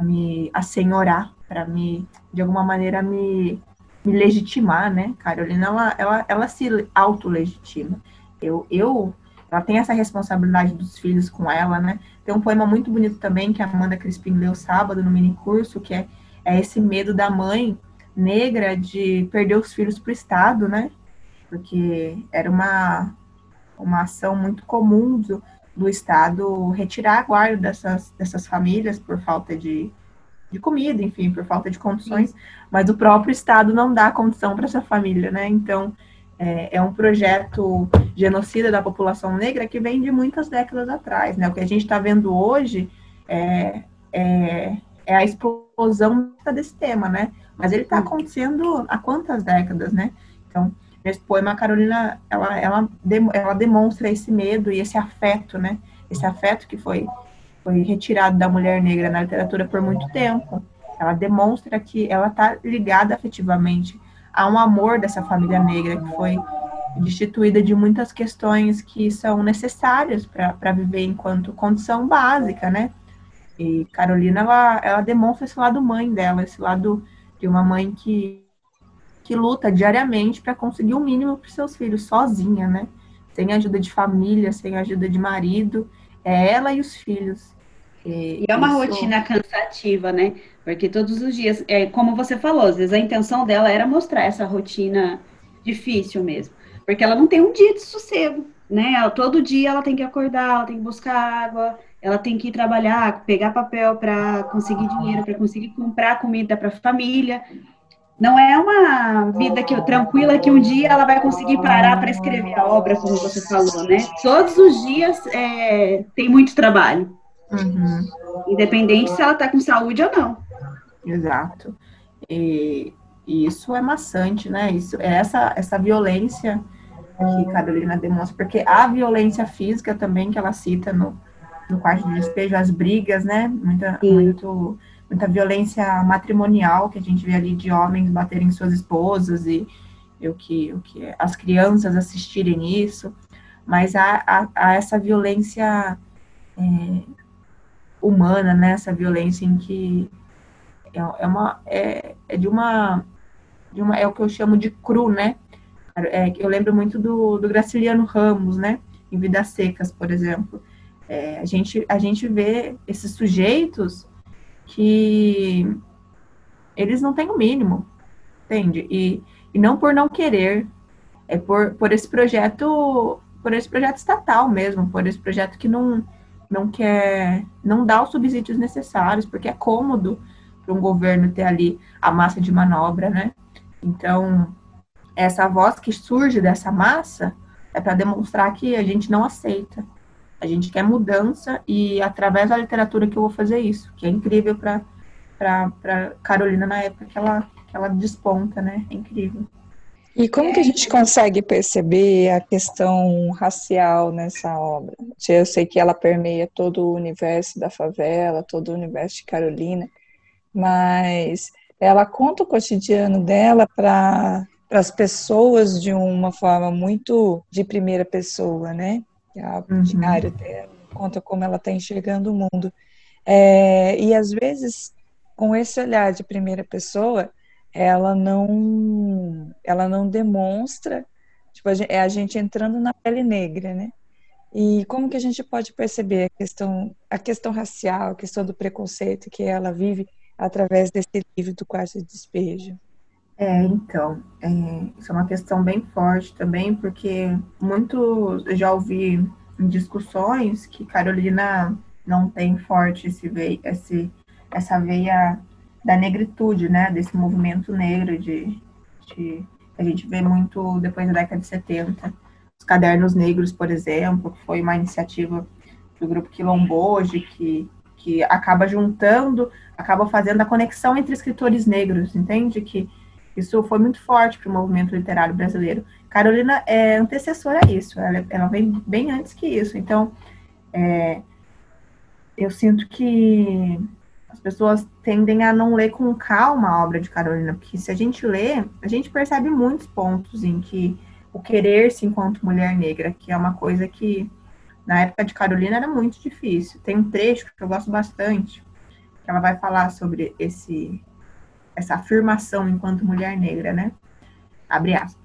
me assenhorar, para me, de alguma maneira, me, me legitimar, né? Carolina, ela, ela, ela se auto-legitima. Eu, eu, ela tem essa responsabilidade dos filhos com ela, né? Tem um poema muito bonito também, que a Amanda Crispim leu sábado no minicurso, que é, é esse medo da mãe negra de perder os filhos para o Estado, né? Porque era uma... uma ação muito comum do, do Estado retirar a guarda dessas, dessas famílias por falta de, de comida, enfim, por falta de condições, Sim. mas o próprio Estado não dá condição para essa família, né? Então, é, é um projeto genocida da população negra que vem de muitas décadas atrás, né? O que a gente está vendo hoje é, é, é a explosão desse tema, né? Mas ele está acontecendo há quantas décadas, né? Então, nesse poema, a Carolina, ela, ela, ela demonstra esse medo e esse afeto, né? Esse afeto que foi, foi retirado da mulher negra na literatura por muito tempo. Ela demonstra que ela está ligada afetivamente a um amor dessa família negra que foi destituída de muitas questões que são necessárias para viver enquanto condição básica, né? E Carolina, ela, ela demonstra esse lado mãe dela, esse lado de uma mãe que que luta diariamente para conseguir o mínimo para os seus filhos, sozinha, né? Sem ajuda de família, sem ajuda de marido, é ela e os filhos. E, e é uma isso... rotina cansativa, né? Porque todos os dias, é, como você falou, às vezes a intenção dela era mostrar essa rotina difícil mesmo, porque ela não tem um dia de sossego, né? Ela, todo dia ela tem que acordar, ela tem que buscar água, ela tem que ir trabalhar, pegar papel para conseguir dinheiro, para conseguir comprar comida para a família. Não é uma vida que, tranquila que um dia ela vai conseguir parar para escrever a obra, como você falou, né? Todos os dias é, tem muito trabalho. Uhum. Independente se ela está com saúde ou não. Exato. E, e isso é maçante, né? Isso, é essa, essa violência que Carolina demonstra. Porque a violência física também que ela cita no, no Quarto de Despejo, as brigas, né? Muita, muito... muita violência matrimonial que a gente vê ali de homens baterem suas esposas e, e o que, o que é, as crianças assistirem isso, mas há, há, há essa violência é, humana, né? Essa violência em que é, é, uma, é, é de, uma, de uma... é o que eu chamo de cru, né? É, eu lembro muito do, do Graciliano Ramos, né? Em Vidas Secas, por exemplo. É, a, gente, a gente vê esses sujeitos que eles não têm o mínimo, entende? E, e não por não querer, é por, por esse projeto, por esse projeto estatal mesmo, por esse projeto que não, não quer, não dá os subsídios necessários, porque é cômodo para um governo ter ali a massa de manobra, né? Então, essa voz que surge dessa massa é para demonstrar que a gente não aceita. A gente quer mudança e através da literatura que eu vou fazer isso, que é incrível para para Carolina na época que ela, que ela desponta, né? É incrível. E como que a gente consegue perceber a questão racial nessa obra? Eu sei que ela permeia todo o universo da favela, todo o universo de Carolina, mas ela conta o cotidiano dela para as pessoas de uma forma muito de primeira pessoa, né? O diário dela conta como ela está enxergando o mundo. É, e às vezes, com esse olhar de primeira pessoa, ela não, ela não demonstra, tipo, é a gente entrando na pele negra, né? E como que a gente pode perceber a questão, a questão racial, a questão do preconceito que ela vive através desse livro do Quarto de Despejo? É, então, é, isso é uma questão bem forte também, porque muito, eu já ouvi em discussões que Carolina não tem forte esse veio, esse, essa veia da negritude, né, desse movimento negro de, de, a gente vê muito depois da década de setenta, os cadernos negros, por exemplo, que foi uma iniciativa do grupo Quilombo hoje, que, que acaba juntando, acaba fazendo a conexão entre escritores negros, entende? Que isso foi muito forte para o movimento literário brasileiro. Carolina é antecessora a isso, ela, ela vem bem antes que isso, então é, eu sinto que as pessoas tendem a não ler com calma a obra de Carolina, porque se a gente lê, a gente percebe muitos pontos em que o querer-se enquanto mulher negra, que é uma coisa que na época de Carolina era muito difícil. Tem um trecho que eu gosto bastante, que ela vai falar sobre esse, essa afirmação enquanto mulher negra, né? Abre aspas.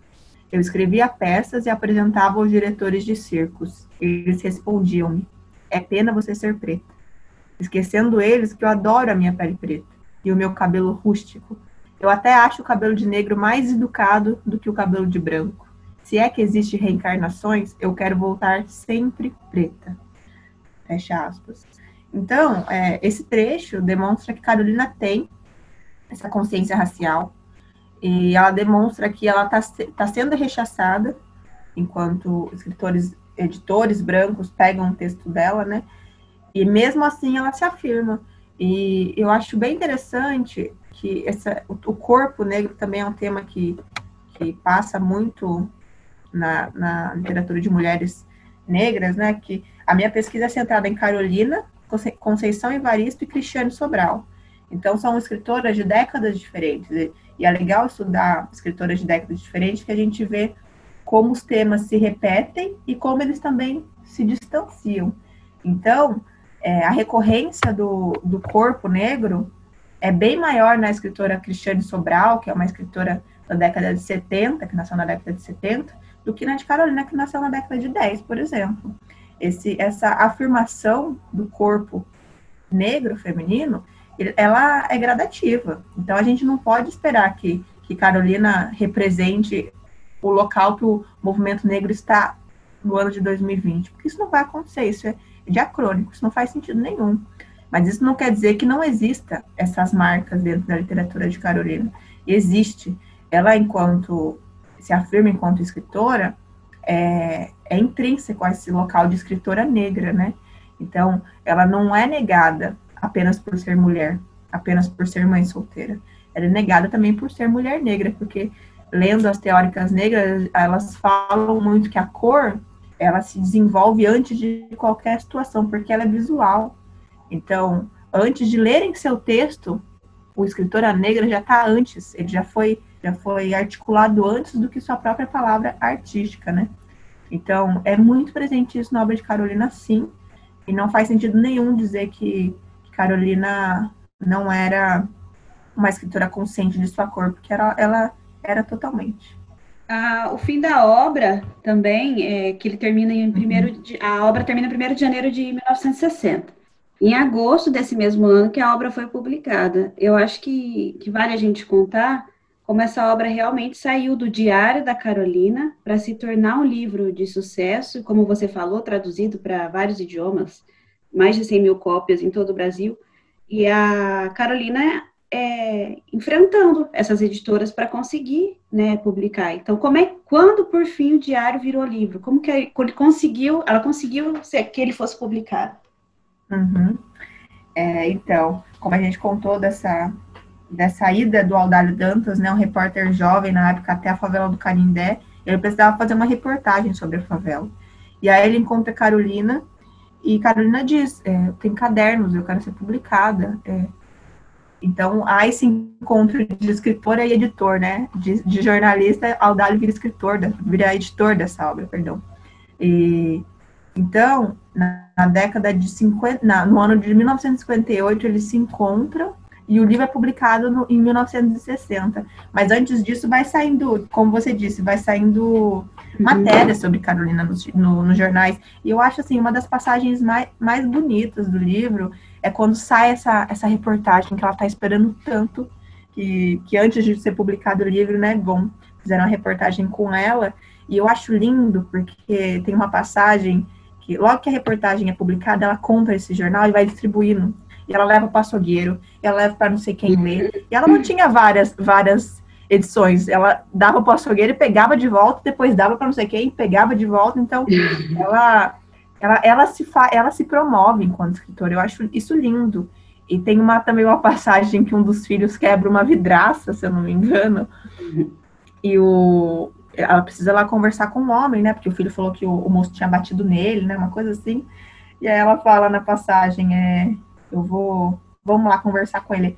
Eu escrevia peças e apresentava aos diretores de circos. Eles respondiam-me, é pena você ser preta. Esquecendo eles que eu adoro a minha pele preta e o meu cabelo rústico. Eu até acho o cabelo de negro mais educado do que o cabelo de branco. Se é que existe reencarnações, eu quero voltar sempre preta. Fecha aspas. Então, é, esse trecho demonstra que Carolina tem essa consciência racial e ela demonstra que ela está tá sendo rechaçada enquanto escritores, editores brancos pegam o texto dela, né? E mesmo assim ela se afirma. E eu acho bem interessante que essa, o corpo negro também é um tema que, que passa muito na, na literatura de mulheres negras, né? Que a minha pesquisa é centrada em Carolina, Conceição Evaristo e Cristiane Sobral. Então são escritoras de décadas diferentes. E, e é legal estudar escritoras de décadas diferentes, que a gente vê como os temas se repetem e como eles também se distanciam. Então, é, a recorrência do, do corpo negro é bem maior na escritora Cristiane Sobral, que é uma escritora da década de setenta, que nasceu na década de setenta, do que na de Carolina, que nasceu na década de dez, por exemplo. Esse, essa afirmação do corpo negro, feminino, ela é gradativa. Então, a gente não pode esperar que, que Carolina represente o local que o movimento negro está no ano de dois mil e vinte, porque isso não vai acontecer, isso é diacrônico, isso não faz sentido nenhum. Mas isso não quer dizer que não exista essas marcas dentro da literatura de Carolina. Existe. Ela, enquanto se afirma enquanto escritora, é, é intrínseco a esse local de escritora negra, né? Então, ela não é negada apenas por ser mulher, apenas por ser mãe solteira. Ela é negada também por ser mulher negra, porque, lendo as teóricas negras, elas falam muito que a cor, ela se desenvolve antes de qualquer situação, porque ela é visual. Então, antes de lerem seu texto, o escritor negra já está antes, ele já foi, já foi articulado antes do que sua própria palavra artística, né? Então, é muito presente isso na obra de Carolina, sim, e não faz sentido nenhum dizer que Carolina não era uma escritora consciente de sua cor, porque ela, ela era totalmente. Ah, o fim da obra também, é, que ele termina em primeiro de, a obra termina em primeiro de janeiro de mil novecentos e sessenta. Em agosto desse mesmo ano que a obra foi publicada. Eu acho que, que vale a gente contar como essa obra realmente saiu do diário da Carolina para se tornar um livro de sucesso, como você falou, traduzido para vários idiomas, mais de cem mil cópias em todo o Brasil. E a Carolina é, enfrentando essas editoras para conseguir, né, publicar. Então, como é, quando, por fim, o diário virou livro? Como que ele conseguiu, ela conseguiu que ele fosse publicado? Uhum. É, então, como a gente contou dessa, dessa ida do Aldário Dantas, né, um repórter jovem, na época, até a favela do Canindé, ele precisava fazer uma reportagem sobre a favela. E aí ele encontra Carolina, e Carolina diz, é, tem cadernos, eu quero ser publicada. É. Então, há esse encontro de escritora e editor, né? De, de jornalista, Aldário vira escritor, vira editor dessa obra, perdão. E, então, na, na década de cinquenta, na, no ano de mil novecentos e cinquenta e oito, eles se encontram, e o livro é publicado no, em mil novecentos e sessenta. Mas antes disso, vai saindo, como você disse, vai saindo matérias sobre Carolina nos, no, nos jornais. E eu acho, assim, uma das passagens mais, mais bonitas do livro é quando sai essa, essa reportagem que ela está esperando tanto, que, que antes de ser publicado o livro, né, bom, fizeram uma reportagem com ela. E eu acho lindo, porque tem uma passagem que, logo que a reportagem é publicada, ela compra esse jornal e vai distribuindo. E ela leva para o açougueiro, ela leva para não sei quem ler. E ela não tinha várias, várias edições. Ela dava para o açougueiro e pegava de volta, depois dava para não sei quem, pegava de volta. Então, ela, ela, ela, se fa, ela se promove enquanto escritora. Eu acho isso lindo. E tem uma, também uma passagem que um dos filhos quebra uma vidraça, se eu não me engano. E o, ela precisa lá conversar com o homem, né? Porque o filho falou que o, o moço tinha batido nele, né? Uma coisa assim. E aí ela fala na passagem, é... eu vou, vamos lá conversar com ele.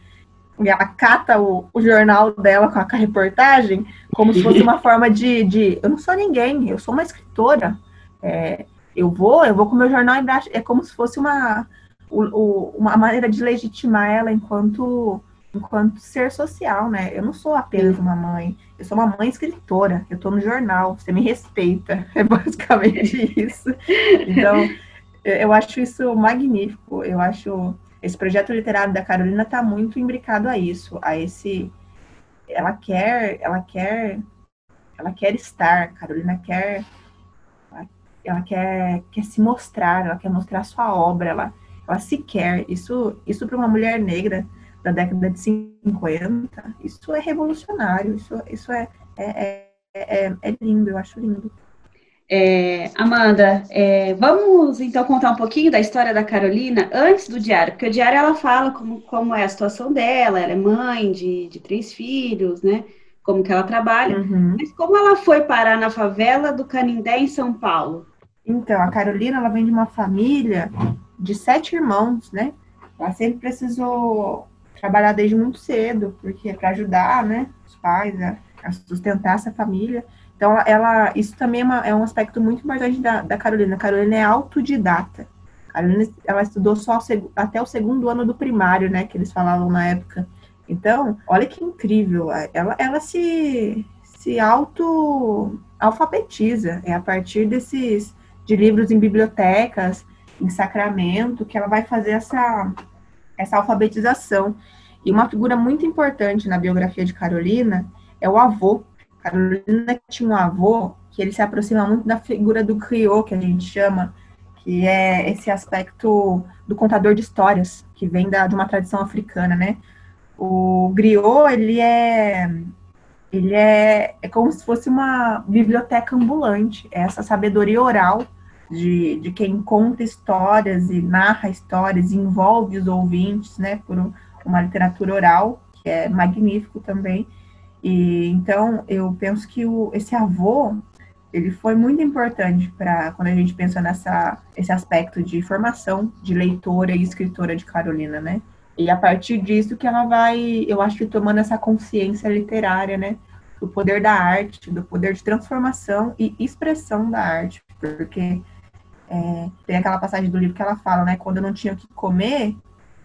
E ela cata o, o jornal dela com a, com a reportagem, como se fosse uma forma de, de, eu não sou ninguém, eu sou uma escritora, é, eu vou, eu vou com o meu jornal embaixo, é como se fosse uma, o, o, uma maneira de legitimar ela enquanto, enquanto ser social, né? Eu não sou apenas uma mãe, eu sou uma mãe escritora, eu tô no jornal, você me respeita, é basicamente isso. Então, eu acho isso magnífico, eu acho... Esse projeto literário da Carolina está muito imbricado a isso, a esse... Ela quer... Ela quer, ela quer estar, Carolina quer... Ela quer, quer se mostrar, ela quer mostrar sua obra, ela, ela se quer. Isso, isso para uma mulher negra da década de cinquenta, isso é revolucionário, isso, isso é, é, é, é, é lindo, eu acho lindo. É, Amanda, é, vamos então contar um pouquinho da história da Carolina antes do diário, porque o diário ela fala como, como é a situação dela, ela é mãe de, de três filhos, né, como que ela trabalha, uhum. Mas como ela foi parar na favela do Canindé, em São Paulo? Então, a Carolina, ela vem de uma família de sete irmãos, né, ela sempre precisou trabalhar desde muito cedo, porque para ajudar, né, os pais a, a sustentar essa família. Então, ela, ela, isso também é, uma, é um aspecto muito importante da, da Carolina. A Carolina é autodidata. A Carolina, ela estudou só o seg, até o segundo ano do primário, né, que eles falavam na época. Então, olha que incrível. Ela, ela se, se auto-alfabetiza. É a partir desses, de livros em bibliotecas, em Sacramento, que ela vai fazer essa, essa alfabetização. E uma figura muito importante na biografia de Carolina é o avô. Carolina tinha um avô que ele se aproxima muito da figura do criô, que a gente chama, que é esse aspecto do contador de histórias, que vem da, de uma tradição africana, né? O griô, ele é, ele é, é como se fosse uma biblioteca ambulante, é essa sabedoria oral de, de quem conta histórias e narra histórias, e envolve os ouvintes, né, por um, uma literatura oral, que é magnífico também. E, então, eu penso que o, esse avô, ele foi muito importante para quando a gente pensa nessa, esse aspecto de formação de leitora e escritora de Carolina, né? E a partir disso que ela vai, eu acho que tomando essa consciência literária, né? Do poder da arte, do poder de transformação e expressão da arte. Porque é, tem aquela passagem do livro que ela fala, né? Quando eu não tinha o que comer,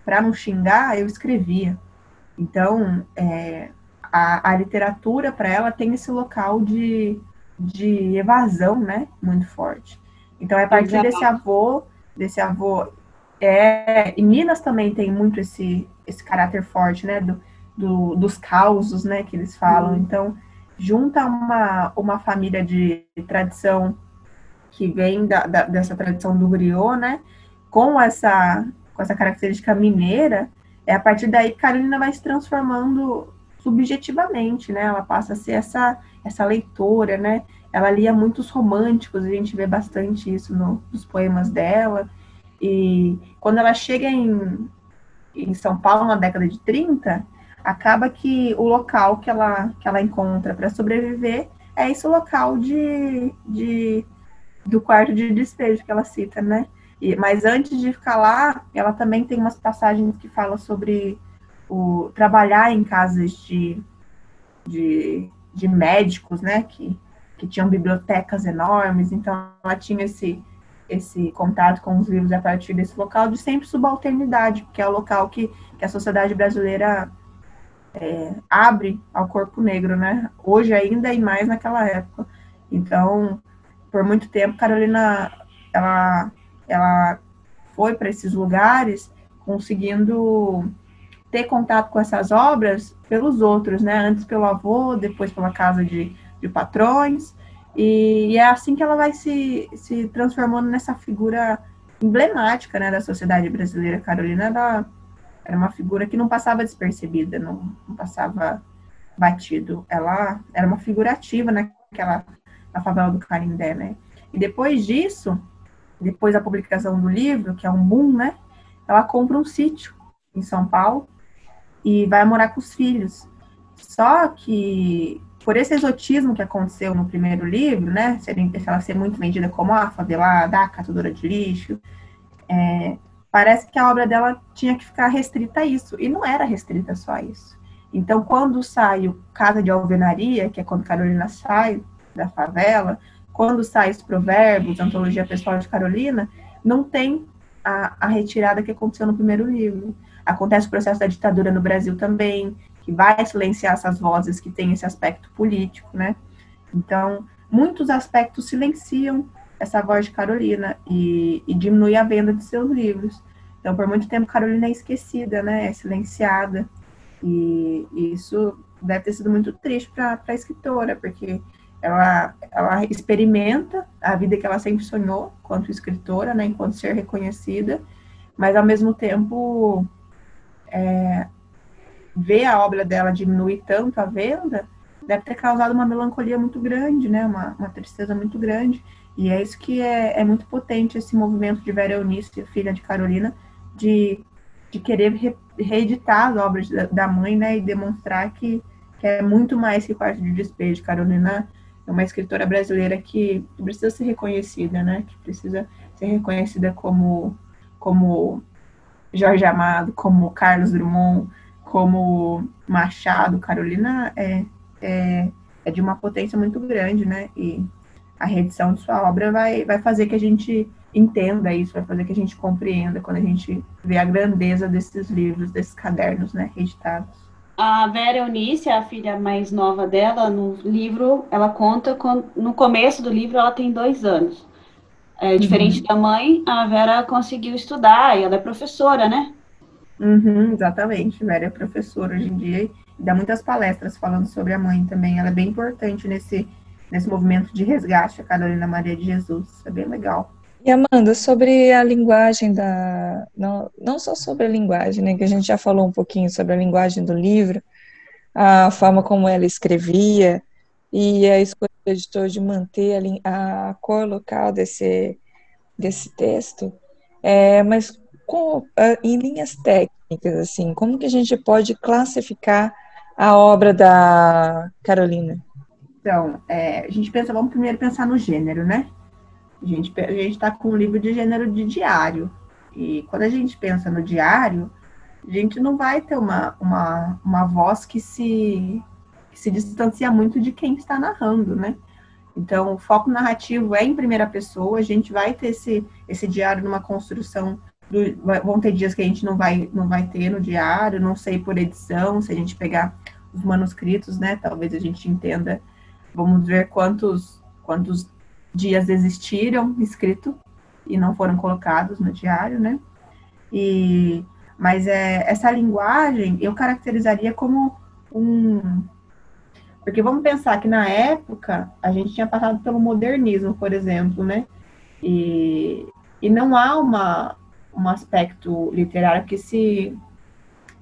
para não xingar, eu escrevia. Então, é... A, a literatura, para ela, tem esse local de, de evasão, né, muito forte. Então, é a partir desse avô, desse avô... É, e Minas também tem muito esse, esse caráter forte, né, do, do, dos causos, né, que eles falam. Uhum. Então, junta uma, uma família de tradição que vem da, da, dessa tradição do griot, né, com essa, com essa característica mineira, É, a partir daí, Carolina vai se transformando subjetivamente, né? Ela passa a ser essa, essa leitora, né? Ela lia muitos românticos, a gente vê bastante isso no, nos poemas dela. E quando ela chega em, em São Paulo, na década de trinta, acaba que o local que ela, que ela encontra para sobreviver é esse local de, de, do quarto de despejo que ela cita, né? E, mas antes de ficar lá, ela também tem umas passagens que falam sobre o trabalhar em casas de, de, de médicos, né? Que, que tinham bibliotecas enormes, então ela tinha esse... esse contato com os livros a partir desse local de sempre subalternidade, que é o local que, que a sociedade brasileira é, abre ao corpo negro, né? Hoje ainda e mais naquela época. Então, por muito tempo, Carolina, ela, ela foi para esses lugares conseguindo ter contato com essas obras pelos outros, né? Antes pelo avô, depois pela casa de, de patrões. E, e é assim que ela vai se, se transformando nessa figura emblemática, né, da sociedade brasileira. Carolina era, era uma figura que não passava despercebida, não, não passava batido. Ela era uma figura ativa naquela, na favela do Canindé, né? E depois disso, depois da publicação do livro, que é um boom, né, ela compra um sítio em São Paulo e vai morar com os filhos. Só que... por esse exotismo que aconteceu no primeiro livro, né, ela ser muito vendida como a favelada, a catadora de lixo, é, parece que a obra dela tinha que ficar restrita a isso, e não era restrita só a isso. Então, quando sai o Casa de Alvenaria, que é quando Carolina sai da favela, quando sai os Provérbios, a Antologia Pessoal de Carolina, não tem a, a retirada que aconteceu no primeiro livro. Acontece o processo da ditadura no Brasil também, que vai silenciar essas vozes que têm esse aspecto político, né? Então, muitos aspectos silenciam essa voz de Carolina e, e diminui a venda de seus livros. Então, por muito tempo, Carolina é esquecida, né? É silenciada. E, e isso deve ter sido muito triste para a escritora, porque ela, ela experimenta a vida que ela sempre sonhou, enquanto escritora, né? Enquanto ser reconhecida, mas, ao mesmo tempo... é, ver a obra dela diminuir tanto a venda deve ter causado uma melancolia muito grande, né? Uma, uma tristeza muito grande. E é isso que é, é muito potente, esse movimento de Vera Eunice, filha de Carolina, de, de querer re, reeditar as obras da, da mãe, né? E demonstrar que, que é muito mais que Quarto de Despejo. Carolina é uma escritora brasileira que precisa ser reconhecida, né? Que precisa ser reconhecida como, como Jorge Amado, como Carlos Drummond, como Machado. Carolina é, é, é de uma potência muito grande, né? E a reedição de sua obra vai, vai fazer que a gente entenda isso, vai fazer que a gente compreenda quando a gente vê a grandeza desses livros, desses cadernos, né, reeditados. A Vera Eunice, a filha mais nova dela, no livro, ela conta, com, no começo do livro, ela tem dois anos. É, diferente uhum. da mãe, a Vera conseguiu estudar, e ela é professora, né? Uhum, exatamente, Vera é professora hoje em dia e dá muitas palestras falando sobre a mãe também. Ela é bem importante nesse, nesse movimento de resgate a Carolina Maria de Jesus, é bem legal. E Amanda, sobre a linguagem da... não, não só sobre a linguagem, né, que a gente já falou um pouquinho sobre a linguagem do livro, a forma como ela escrevia e a escolha do editor de manter a, a cor local desse, desse texto, é, mas... Com, em linhas técnicas, assim, como que a gente pode classificar a obra da Carolina? Então, é, a gente pensa, vamos primeiro pensar no gênero, né? A gente a gente está com um livro de gênero de diário, e quando a gente pensa no diário, a gente não vai ter uma, uma, uma voz que se, que se distancia muito de quem está narrando, né? Então, o foco narrativo é em primeira pessoa, a gente vai ter esse, esse diário numa construção. Do, vão ter dias que a gente não vai, não vai ter no diário, não sei por edição, se a gente pegar os manuscritos, né, talvez a gente entenda, vamos ver quantos, quantos dias existiram escrito e não foram colocados no diário, né, e, mas é, essa linguagem eu caracterizaria como um, porque vamos pensar que na época a gente tinha passado pelo modernismo, por exemplo, né, e, e não há uma um aspecto literário que se,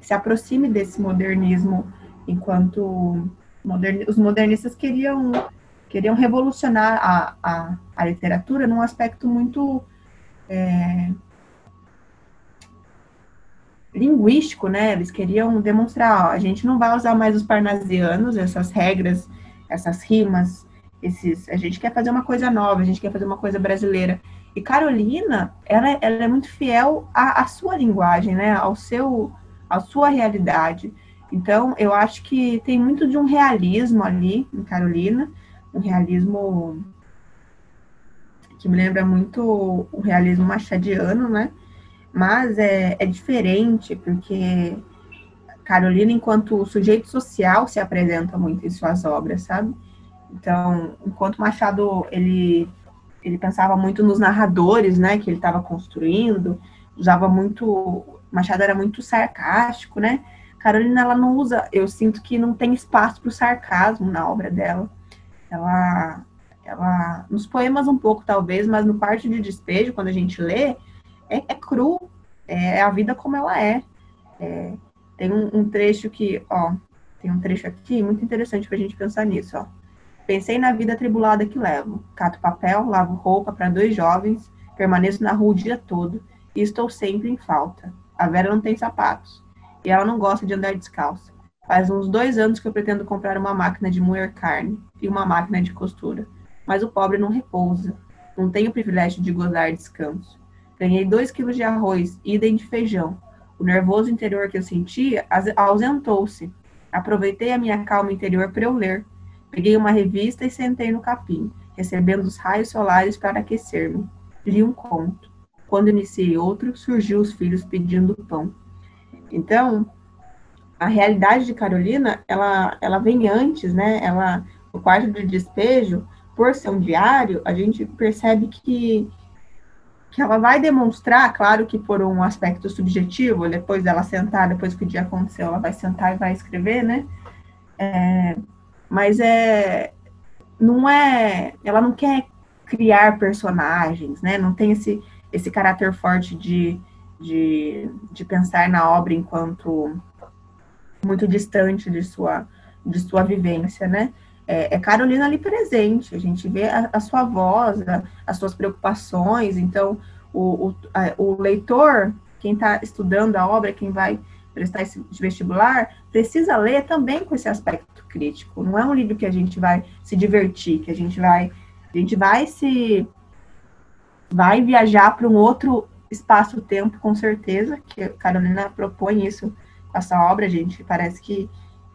se aproxime desse modernismo, enquanto moderni os modernistas queriam, queriam revolucionar a, a, a literatura num aspecto muito é, linguístico, né? Eles queriam demonstrar, ó, a gente não vai usar mais os parnasianos, essas regras, essas rimas, esses, a gente quer fazer uma coisa nova, a gente quer fazer uma coisa brasileira. E Carolina, ela, ela é muito fiel à, à sua linguagem, né? Ao seu, à sua realidade. Então, eu acho que tem muito de um realismo ali em Carolina, um realismo que me lembra muito o realismo machadiano, né? Mas é, é diferente, porque Carolina, enquanto sujeito social, se apresenta muito em suas obras, sabe? Então, enquanto Machado, ele... ele pensava muito nos narradores, né, que ele estava construindo, usava muito, Machado era muito sarcástico, né, Carolina, ela não usa, eu sinto que não tem espaço para o sarcasmo na obra dela, ela, ela, nos poemas um pouco talvez, mas no Quarto de Despejo, quando a gente lê, é, é cru, é a vida como ela é, é tem um, um trecho que, ó, tem um trecho aqui muito interessante para a gente pensar nisso, ó. Pensei na vida atribulada que levo. Cato papel, lavo roupa para dois jovens, permaneço na rua o dia todo e estou sempre em falta. A Vera não tem sapatos e ela não gosta de andar descalça. Faz uns dois anos que eu pretendo comprar uma máquina de moer carne e uma máquina de costura, mas o pobre não repousa. Não tenho o privilégio de gozar descanso. Ganhei dois quilos de arroz, ida e de feijão. O nervoso interior que eu sentia ausentou-se. Aproveitei a minha calma interior para eu ler. Peguei uma revista e sentei no capim, recebendo os raios solares para aquecer-me. Li um conto. Quando iniciei outro, surgiu os filhos pedindo pão. Então, a realidade de Carolina, ela, ela vem antes, né? Ela, o Quarto de Despejo, por ser um diário, a gente percebe que, que ela vai demonstrar, claro que por um aspecto subjetivo, depois dela sentar, depois que o dia aconteceu, ela vai sentar e vai escrever, né? É... Mas é, não é, ela não quer criar personagens, né? Não tem esse, esse caráter forte de, de, de pensar na obra enquanto muito distante de sua, de sua vivência, né? É, é Carolina ali presente, a gente vê a, a sua voz, a, as suas preocupações. Então, o, o, a, o leitor, quem está estudando a obra, quem vai prestar esse vestibular, precisa ler também com esse aspecto crítico. Não é um livro que a gente vai se divertir, que a gente vai a gente vai se vai viajar para um outro espaço-tempo, com certeza, que a Carolina propõe isso com essa obra. A gente parece que,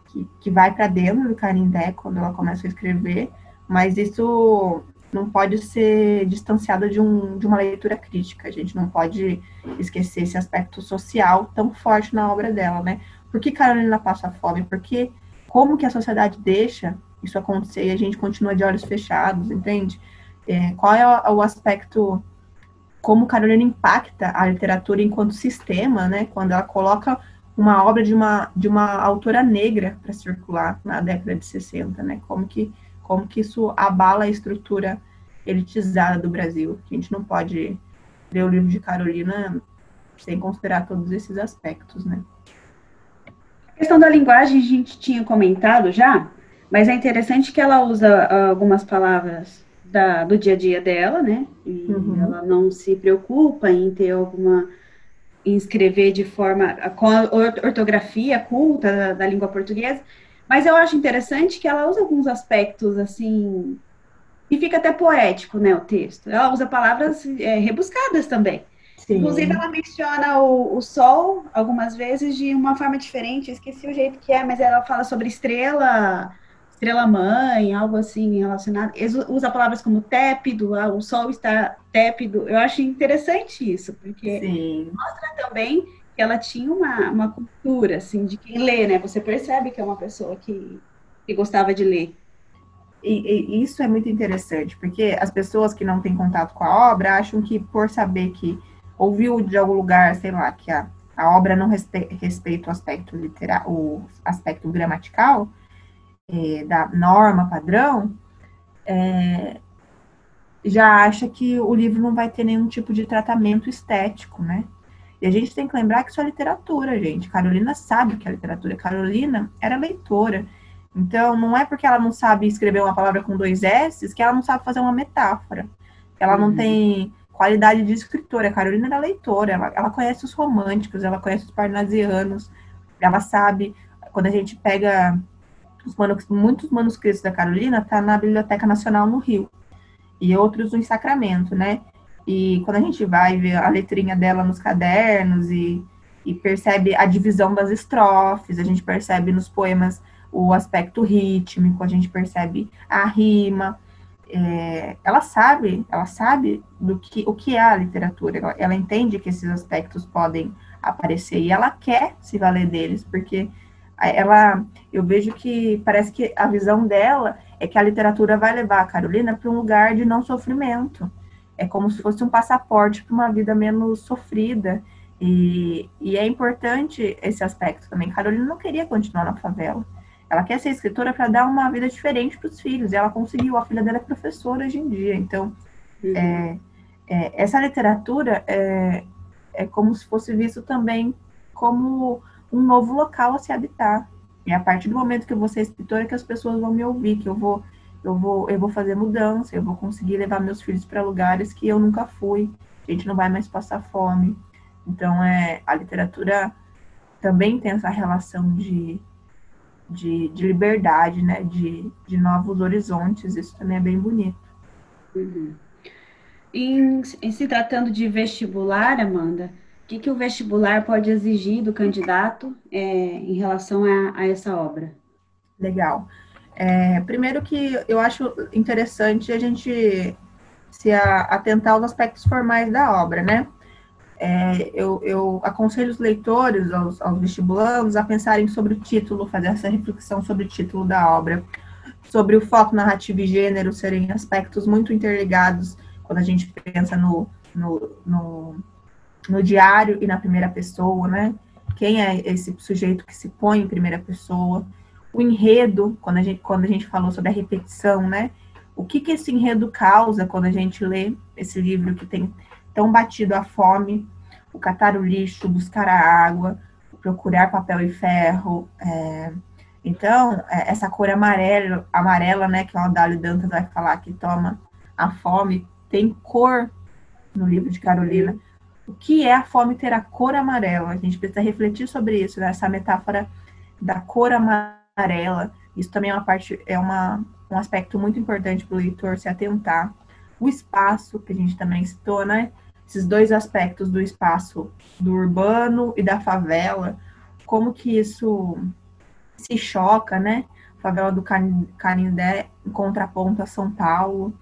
que, que vai para dentro do Canindé quando ela começa a escrever, mas isso não pode ser distanciado de, um, de uma leitura crítica. A gente não pode esquecer esse aspecto social tão forte na obra dela, né? Por que Carolina passa fome? Porque como que a sociedade deixa isso acontecer e a gente continua de olhos fechados, entende? É, qual é o aspecto, como Carolina impacta a literatura enquanto sistema, né? Quando ela coloca uma obra de uma, de uma autora negra para circular na década de sessenta, né? Como que, como que isso abala a estrutura elitizada do Brasil? A gente não pode ler o livro de Carolina sem considerar todos esses aspectos, né? A questão da linguagem a gente tinha comentado já, mas é interessante que ela usa algumas palavras da, do dia a dia dela, né? E uhum. Ela não se preocupa em ter alguma, em escrever de forma, com a ortografia culta da, da língua portuguesa, mas eu acho interessante que ela usa alguns aspectos, assim, e fica até poético, né, o texto. Ela usa palavras é, rebuscadas também. Sim. Inclusive, ela menciona o, o sol algumas vezes de uma forma diferente, eu esqueci o jeito que é, mas ela fala sobre estrela, estrela-mãe, algo assim relacionado. Usa palavras como tépido, ah, o sol está tépido. Eu acho interessante isso, porque sim, mostra também que ela tinha uma, uma cultura, assim, de quem lê, né? Você percebe que é uma pessoa que, que gostava de ler. E, e isso é muito interessante, porque as pessoas que não têm contato com a obra acham que, por saber que ouviu de algum lugar, sei lá, que a, a obra não respe, respeita o aspecto literário, o aspecto gramatical, é, da norma padrão, é, já acha que o livro não vai ter nenhum tipo de tratamento estético, né? E a gente tem que lembrar que isso é literatura, gente. Carolina sabe o que é literatura. Carolina era leitora. Então, não é porque ela não sabe escrever uma palavra com dois S's que ela não sabe fazer uma metáfora. Ela não tem qualidade de escritora. A Carolina era leitora. Ela, ela conhece os românticos, ela conhece os parnasianos. Ela sabe, quando a gente pega os manus, muitos manuscritos da Carolina, tá na Biblioteca Nacional no Rio. E outros em Sacramento, né? E quando a gente vai ver a letrinha dela nos cadernos e, e percebe a divisão das estrofes, a gente percebe nos poemas o aspecto rítmico, a gente percebe a rima. É, ela sabe, ela sabe do que, o que é a literatura. Ela, ela entende que esses aspectos podem aparecer e ela quer se valer deles, porque ela, eu vejo que parece que a visão dela é que a literatura vai levar a Carolina para um lugar de não sofrimento. É como se fosse um passaporte para uma vida menos sofrida. E, e é importante esse aspecto também. Carolina não queria continuar na favela. Ela quer ser escritora para dar uma vida diferente para os filhos. E ela conseguiu. A filha dela é professora hoje em dia. Então, uhum. é, é, essa literatura é, é como se fosse visto também como um novo local a se habitar. E a partir do momento que eu vou ser escritora, que as pessoas vão me ouvir, que eu vou... Eu vou, eu vou fazer mudança, eu vou conseguir levar meus filhos para lugares que eu nunca fui. A gente não vai mais passar fome. Então, é, a literatura também tem essa relação de, de, de liberdade, né? De, de novos horizontes. Isso também é bem bonito. Uhum. Em, em se tratando de vestibular, Amanda, o que, que o vestibular pode exigir do candidato é, em relação a, a essa obra? Legal. É, primeiro que eu acho interessante a gente se atentar aos aspectos formais da obra, né? É, eu, eu aconselho os leitores, aos, aos vestibulandos, a pensarem sobre o título, fazer essa reflexão sobre o título da obra, sobre o foco, narrativa e gênero serem aspectos muito interligados quando a gente pensa no, no, no, no diário e na primeira pessoa, né? Quem é esse sujeito que se põe em primeira pessoa? O enredo, quando a gente, quando a gente falou sobre a repetição, né? O que que esse enredo causa quando a gente lê esse livro que tem tão batido a fome, o catar o lixo, buscar a água, procurar papel e ferro. É... Então, é, essa cor amarelo, amarela, né, que o Aldário Dantas vai falar que toma a fome, tem cor no livro de Carolina. O que é a fome ter a cor amarela? A gente precisa refletir sobre isso, né? Essa metáfora da cor amarela. Amarela. Isso também é uma parte, é uma, um aspecto muito importante para o leitor se atentar. O espaço, que a gente também citou, né? Esses dois aspectos do espaço do urbano e da favela, como que isso se choca, né? Favela do Canindé em contraponto a São Paulo.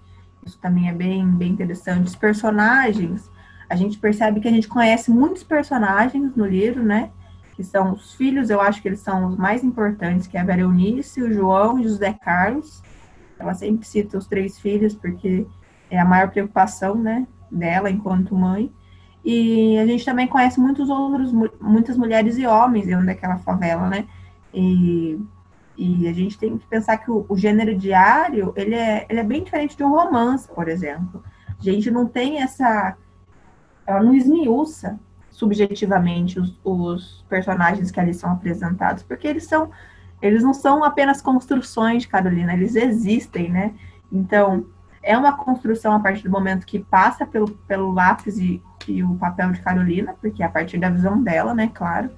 Isso também é bem, bem interessante. Os personagens, a gente percebe que a gente conhece muitos personagens no livro, né? Que são os filhos, eu acho que eles são os mais importantes, que é a Vera Eunice, o João e o José Carlos. Ela sempre cita os três filhos, porque é a maior preocupação, né, dela enquanto mãe. E a gente também conhece muitos outros, muitas mulheres e homens dentro daquela favela, né? E, e a gente tem que pensar que o, o gênero diário, ele é, ele é bem diferente de um romance, por exemplo. A gente não tem essa... Ela não esmiuça subjetivamente os, os personagens que ali são apresentados, porque eles são, eles não são apenas construções de Carolina, eles existem, né? Então, é uma construção a partir do momento que passa pelo, pelo lápis e, e o papel de Carolina, porque é a partir da visão dela, né, claro,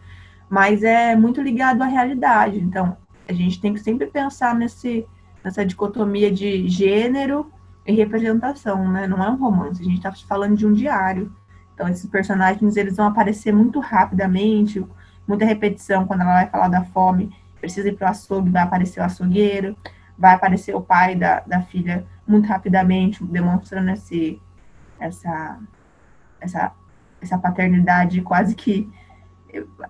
mas é muito ligado à realidade. Então, a gente tem que sempre pensar nesse, nessa dicotomia de gênero e representação, né? Não é um romance, a gente está falando de um diário. Então, esses personagens, eles vão aparecer muito rapidamente, muita repetição quando ela vai falar da fome, precisa ir para o açougue, vai aparecer o açougueiro, vai aparecer o pai da, da filha muito rapidamente, demonstrando esse, essa, essa, essa paternidade quase que...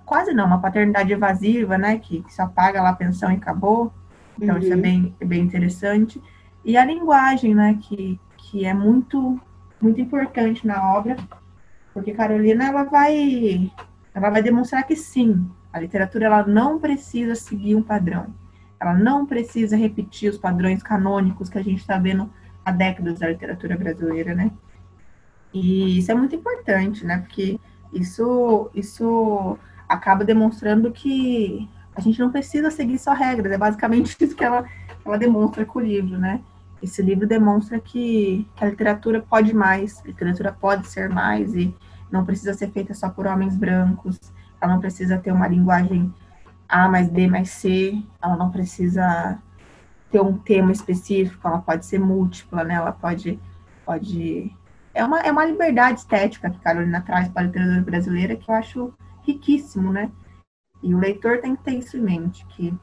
Quase não, uma paternidade evasiva, né? Que, que só paga lá a pensão e acabou. Então, uhum. Isso é bem, bem interessante. E a linguagem, né? Que, que é muito, muito importante na obra. Porque Carolina, ela vai, ela vai demonstrar que sim, a literatura ela não precisa seguir um padrão. Ela não precisa repetir os padrões canônicos que a gente está vendo há décadas da literatura brasileira, né? E isso é muito importante, né? Porque Isso, isso acaba demonstrando que a gente não precisa seguir só regras, é basicamente isso que ela, ela demonstra com o livro, né? Esse livro demonstra que, que a literatura pode mais, a literatura pode ser mais e não precisa ser feita só por homens brancos, ela não precisa ter uma linguagem A mais B mais C, ela não precisa ter um tema específico, ela pode ser múltipla, né? Ela pode... pode... É, uma, é uma liberdade estética que Carolina traz para a literatura brasileira que eu acho riquíssimo, né? E o leitor tem que ter isso em mente, que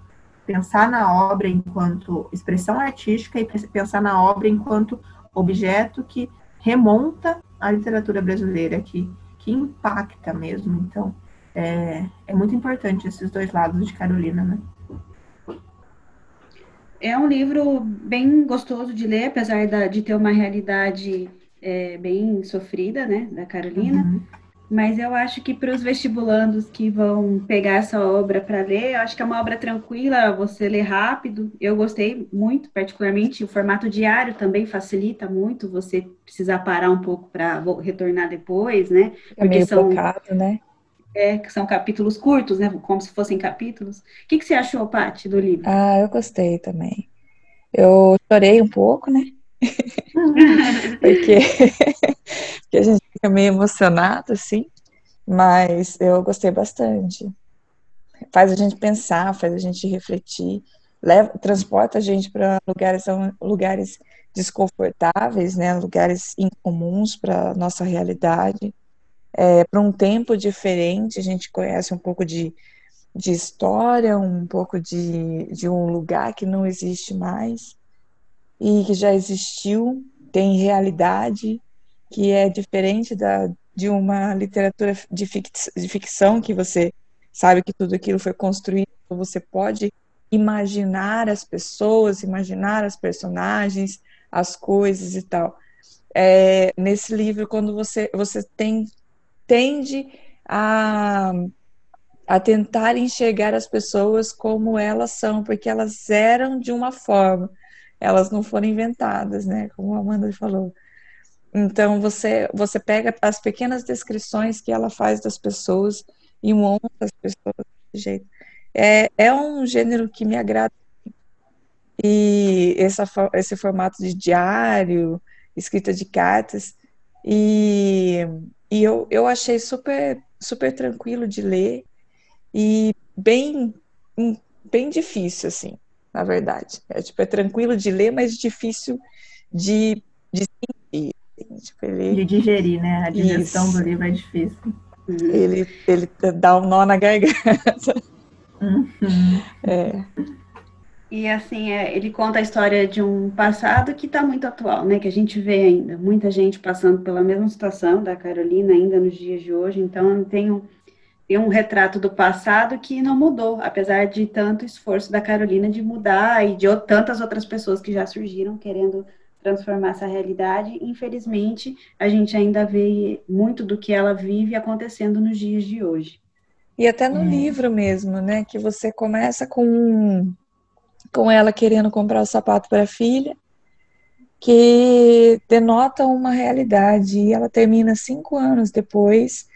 pensar na obra enquanto expressão artística e pensar na obra enquanto objeto que remonta à literatura brasileira, que, que impacta mesmo. Então, é, é muito importante esses dois lados de Carolina, né? É um livro bem gostoso de ler, apesar da, de ter uma realidade é, bem sofrida, né, da Carolina. Uhum. Mas eu acho que para os vestibulandos que vão pegar essa obra para ler, eu acho que é uma obra tranquila, você lê rápido. Eu gostei muito, particularmente, o formato diário também facilita muito você precisar parar um pouco para retornar depois, né? É meio focado, né? É, que são capítulos curtos, né? Como se fossem capítulos. O que, que você achou, Paty, do livro? Ah, eu gostei também. Eu chorei um pouco, né? porque, porque a gente fica meio emocionado, assim. Mas eu gostei bastante. Faz a gente pensar, faz a gente refletir. Leva, transporta a gente para lugares, lugares desconfortáveis, né? Lugares incomuns para a nossa realidade. É, para um tempo diferente, a gente conhece um pouco de, de história, um pouco de, de um lugar que não existe mais e que já existiu, tem realidade que é diferente da, de uma literatura de, fic, de ficção, que você sabe que tudo aquilo foi construído, você pode imaginar as pessoas, imaginar as personagens, as coisas e tal. É, nesse livro, quando você, você tem... tende a, a tentar enxergar as pessoas como elas são, porque elas eram de uma forma, elas não foram inventadas, né? Como a Amanda falou. Então, você, você pega as pequenas descrições que ela faz das pessoas e monta as pessoas desse jeito. É, é um gênero que me agrada. E essa, esse formato de diário, escrita de cartas, e... E eu, eu achei super, super tranquilo de ler e bem, bem difícil, assim, na verdade. É, tipo, é tranquilo de ler, mas difícil de, de sentir. Tipo, ele... De digerir, né? A digestão Isso. do livro é difícil. Ele, ele dá um nó na garganta. Uhum. É. E assim, ele conta a história de um passado que está muito atual, né? Que a gente vê ainda, muita gente passando pela mesma situação da Carolina ainda nos dias de hoje. Então, tem um, tem um retrato do passado que não mudou, apesar de tanto esforço da Carolina de mudar e de tantas outras pessoas que já surgiram querendo transformar essa realidade. Infelizmente, a gente ainda vê muito do que ela vive acontecendo nos dias de hoje. E até no é. livro mesmo, né? Que você começa com um... com ela querendo comprar o sapato para a filha, que denota uma realidade. E ela termina cinco anos depois,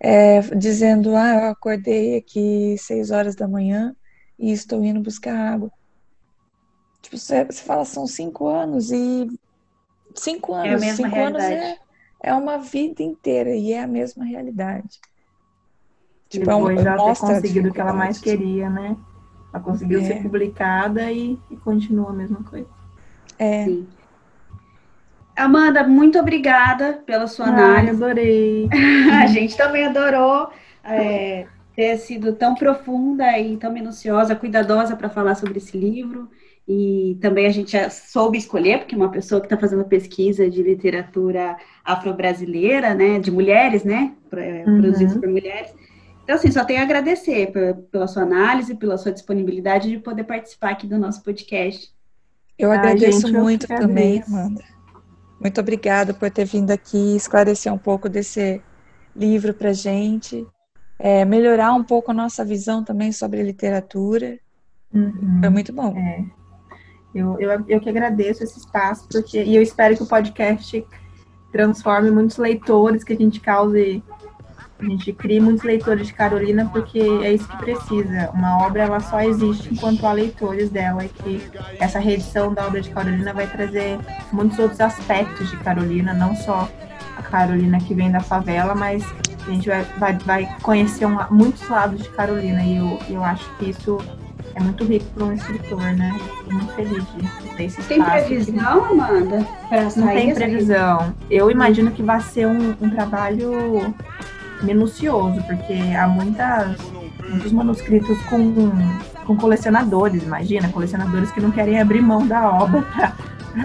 é, dizendo, ah, eu acordei aqui seis horas da manhã e estou indo buscar água. Tipo, você, você fala, são cinco anos e... Cinco anos, é a mesma cinco realidade. anos é, é uma vida inteira e é a mesma realidade. Tipo, depois é um, já ter conseguido o que ela mais queria, né? Ela conseguiu é. ser publicada e, e continua a mesma coisa. É. Sim. Amanda, muito obrigada pela sua ah, análise. Adorei. A gente também adorou é, ter sido tão profunda e tão minuciosa, cuidadosa para falar sobre esse livro. E também a gente soube escolher, porque uma pessoa que está fazendo pesquisa de literatura afro-brasileira, né, de mulheres, né, produzidas uhum. por mulheres. Então, assim, só tenho a agradecer pela sua análise, pela sua disponibilidade de poder participar aqui do nosso podcast. Eu ah, agradeço gente, muito eu também, Amanda. Muito obrigada por ter vindo aqui esclarecer um pouco desse livro pra gente, é, melhorar um pouco a nossa visão também sobre literatura. Uhum. Foi muito bom. É. Eu, eu, eu que agradeço esse espaço, porque, e eu espero que o podcast transforme muitos leitores, que a gente cause... A gente cria muitos leitores de Carolina porque é isso que precisa. Uma obra, ela só existe enquanto há leitores dela, e que essa reedição da obra de Carolina vai trazer muitos outros aspectos de Carolina, não só a Carolina que vem da favela, mas a gente vai, vai, vai conhecer um, muitos lados de Carolina, e eu, eu acho que isso é muito rico para um escritor, né? Fico muito feliz de ter esse espaço. Tem previsão, Amanda? Não tem previsão. Eu imagino que vai ser um, um trabalho minucioso, porque há muitas, muitos manuscritos com, com colecionadores, imagina, colecionadores que não querem abrir mão da obra para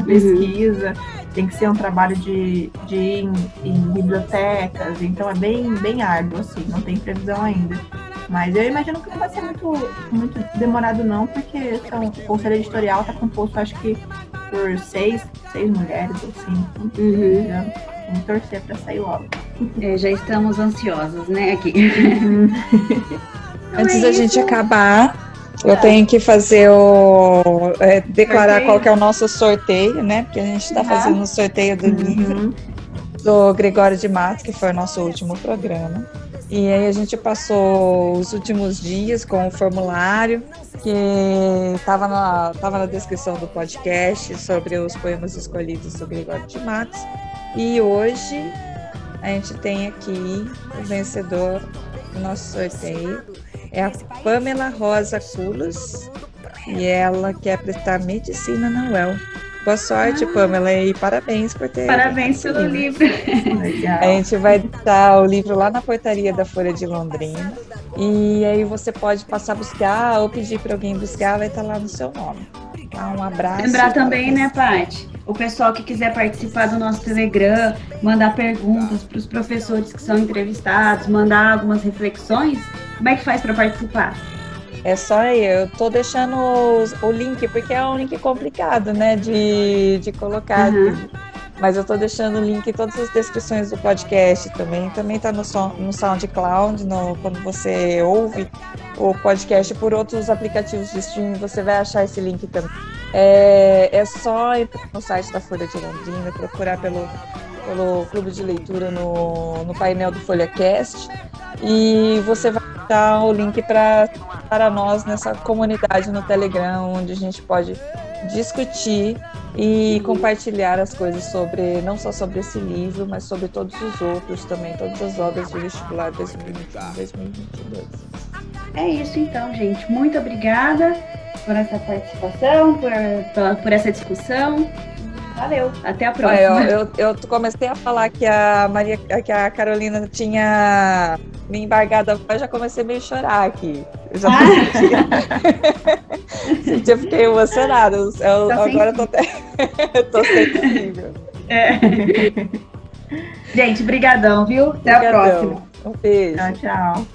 pesquisa. Uhum. Tem que ser um trabalho de, de ir em, em bibliotecas, então é bem, bem árduo, assim, não tem previsão ainda. Mas eu imagino que não vai ser muito, muito demorado não, porque são, o conselho editorial está composto, acho que, por seis, seis mulheres ou cinco. Uhum. Né? Vamos torcer para sair logo. É, já estamos ansiosas, né, aqui. Uhum. Antes da é gente acabar... Eu tenho que fazer o... É, declarar sorteio. Qual que é o nosso sorteio, né? Porque a gente está fazendo o sorteio do uhum. livro do Gregório de Matos, que foi o nosso último programa. E aí a gente passou os últimos dias com o formulário que estava na, tava na descrição do podcast sobre os poemas escolhidos do Gregório de Matos. E hoje a gente tem aqui o vencedor do nosso sorteio. É a Pamela Rosa Culos, e ela quer prestar medicina na U E L. Boa sorte, ah, Pamela, e parabéns por ter... Parabéns pelo livro. Legal. A gente vai dar o livro lá na portaria da Folha de Londrina, e aí você pode passar a buscar ou pedir para alguém buscar, vai estar lá no seu nome. Tá? Um abraço. Lembrar também, né, Paty? O pessoal que quiser participar do nosso Telegram, mandar perguntas para os professores que são entrevistados, mandar algumas reflexões, como é que faz para participar? É só aí, eu tô deixando o, o link, porque é um link complicado, né, de, de colocar. Uhum. Mas eu tô deixando o link em todas as descrições do podcast também. Também tá no, som, no SoundCloud, no, quando você ouve o podcast por outros aplicativos de streaming, você vai achar esse link também. É, é só ir no site da Folha de Londrina, procurar pelo, pelo Clube de Leitura no, no painel do FolhaCast, e você vai dar o link pra, para nós nessa comunidade no Telegram, onde a gente pode discutir e compartilhar as coisas sobre, não só sobre esse livro, mas sobre todos os outros também, todas as obras do vestibular dois mil e vinte e um, dois mil e vinte e dois. É isso então, gente. Muito obrigada por essa participação, por, por, por essa discussão. Valeu, até a próxima. Eu, eu, eu comecei a falar que a, Maria, que a Carolina tinha me embargado a voz, já comecei a meio chorar aqui. Eu já senti. Eu fiquei emocionada. Eu, eu, agora eu tô até. Eu tô sensível. É. Gente, brigadão, viu? Até brigadão. A próxima. Um beijo. Tchau, tchau.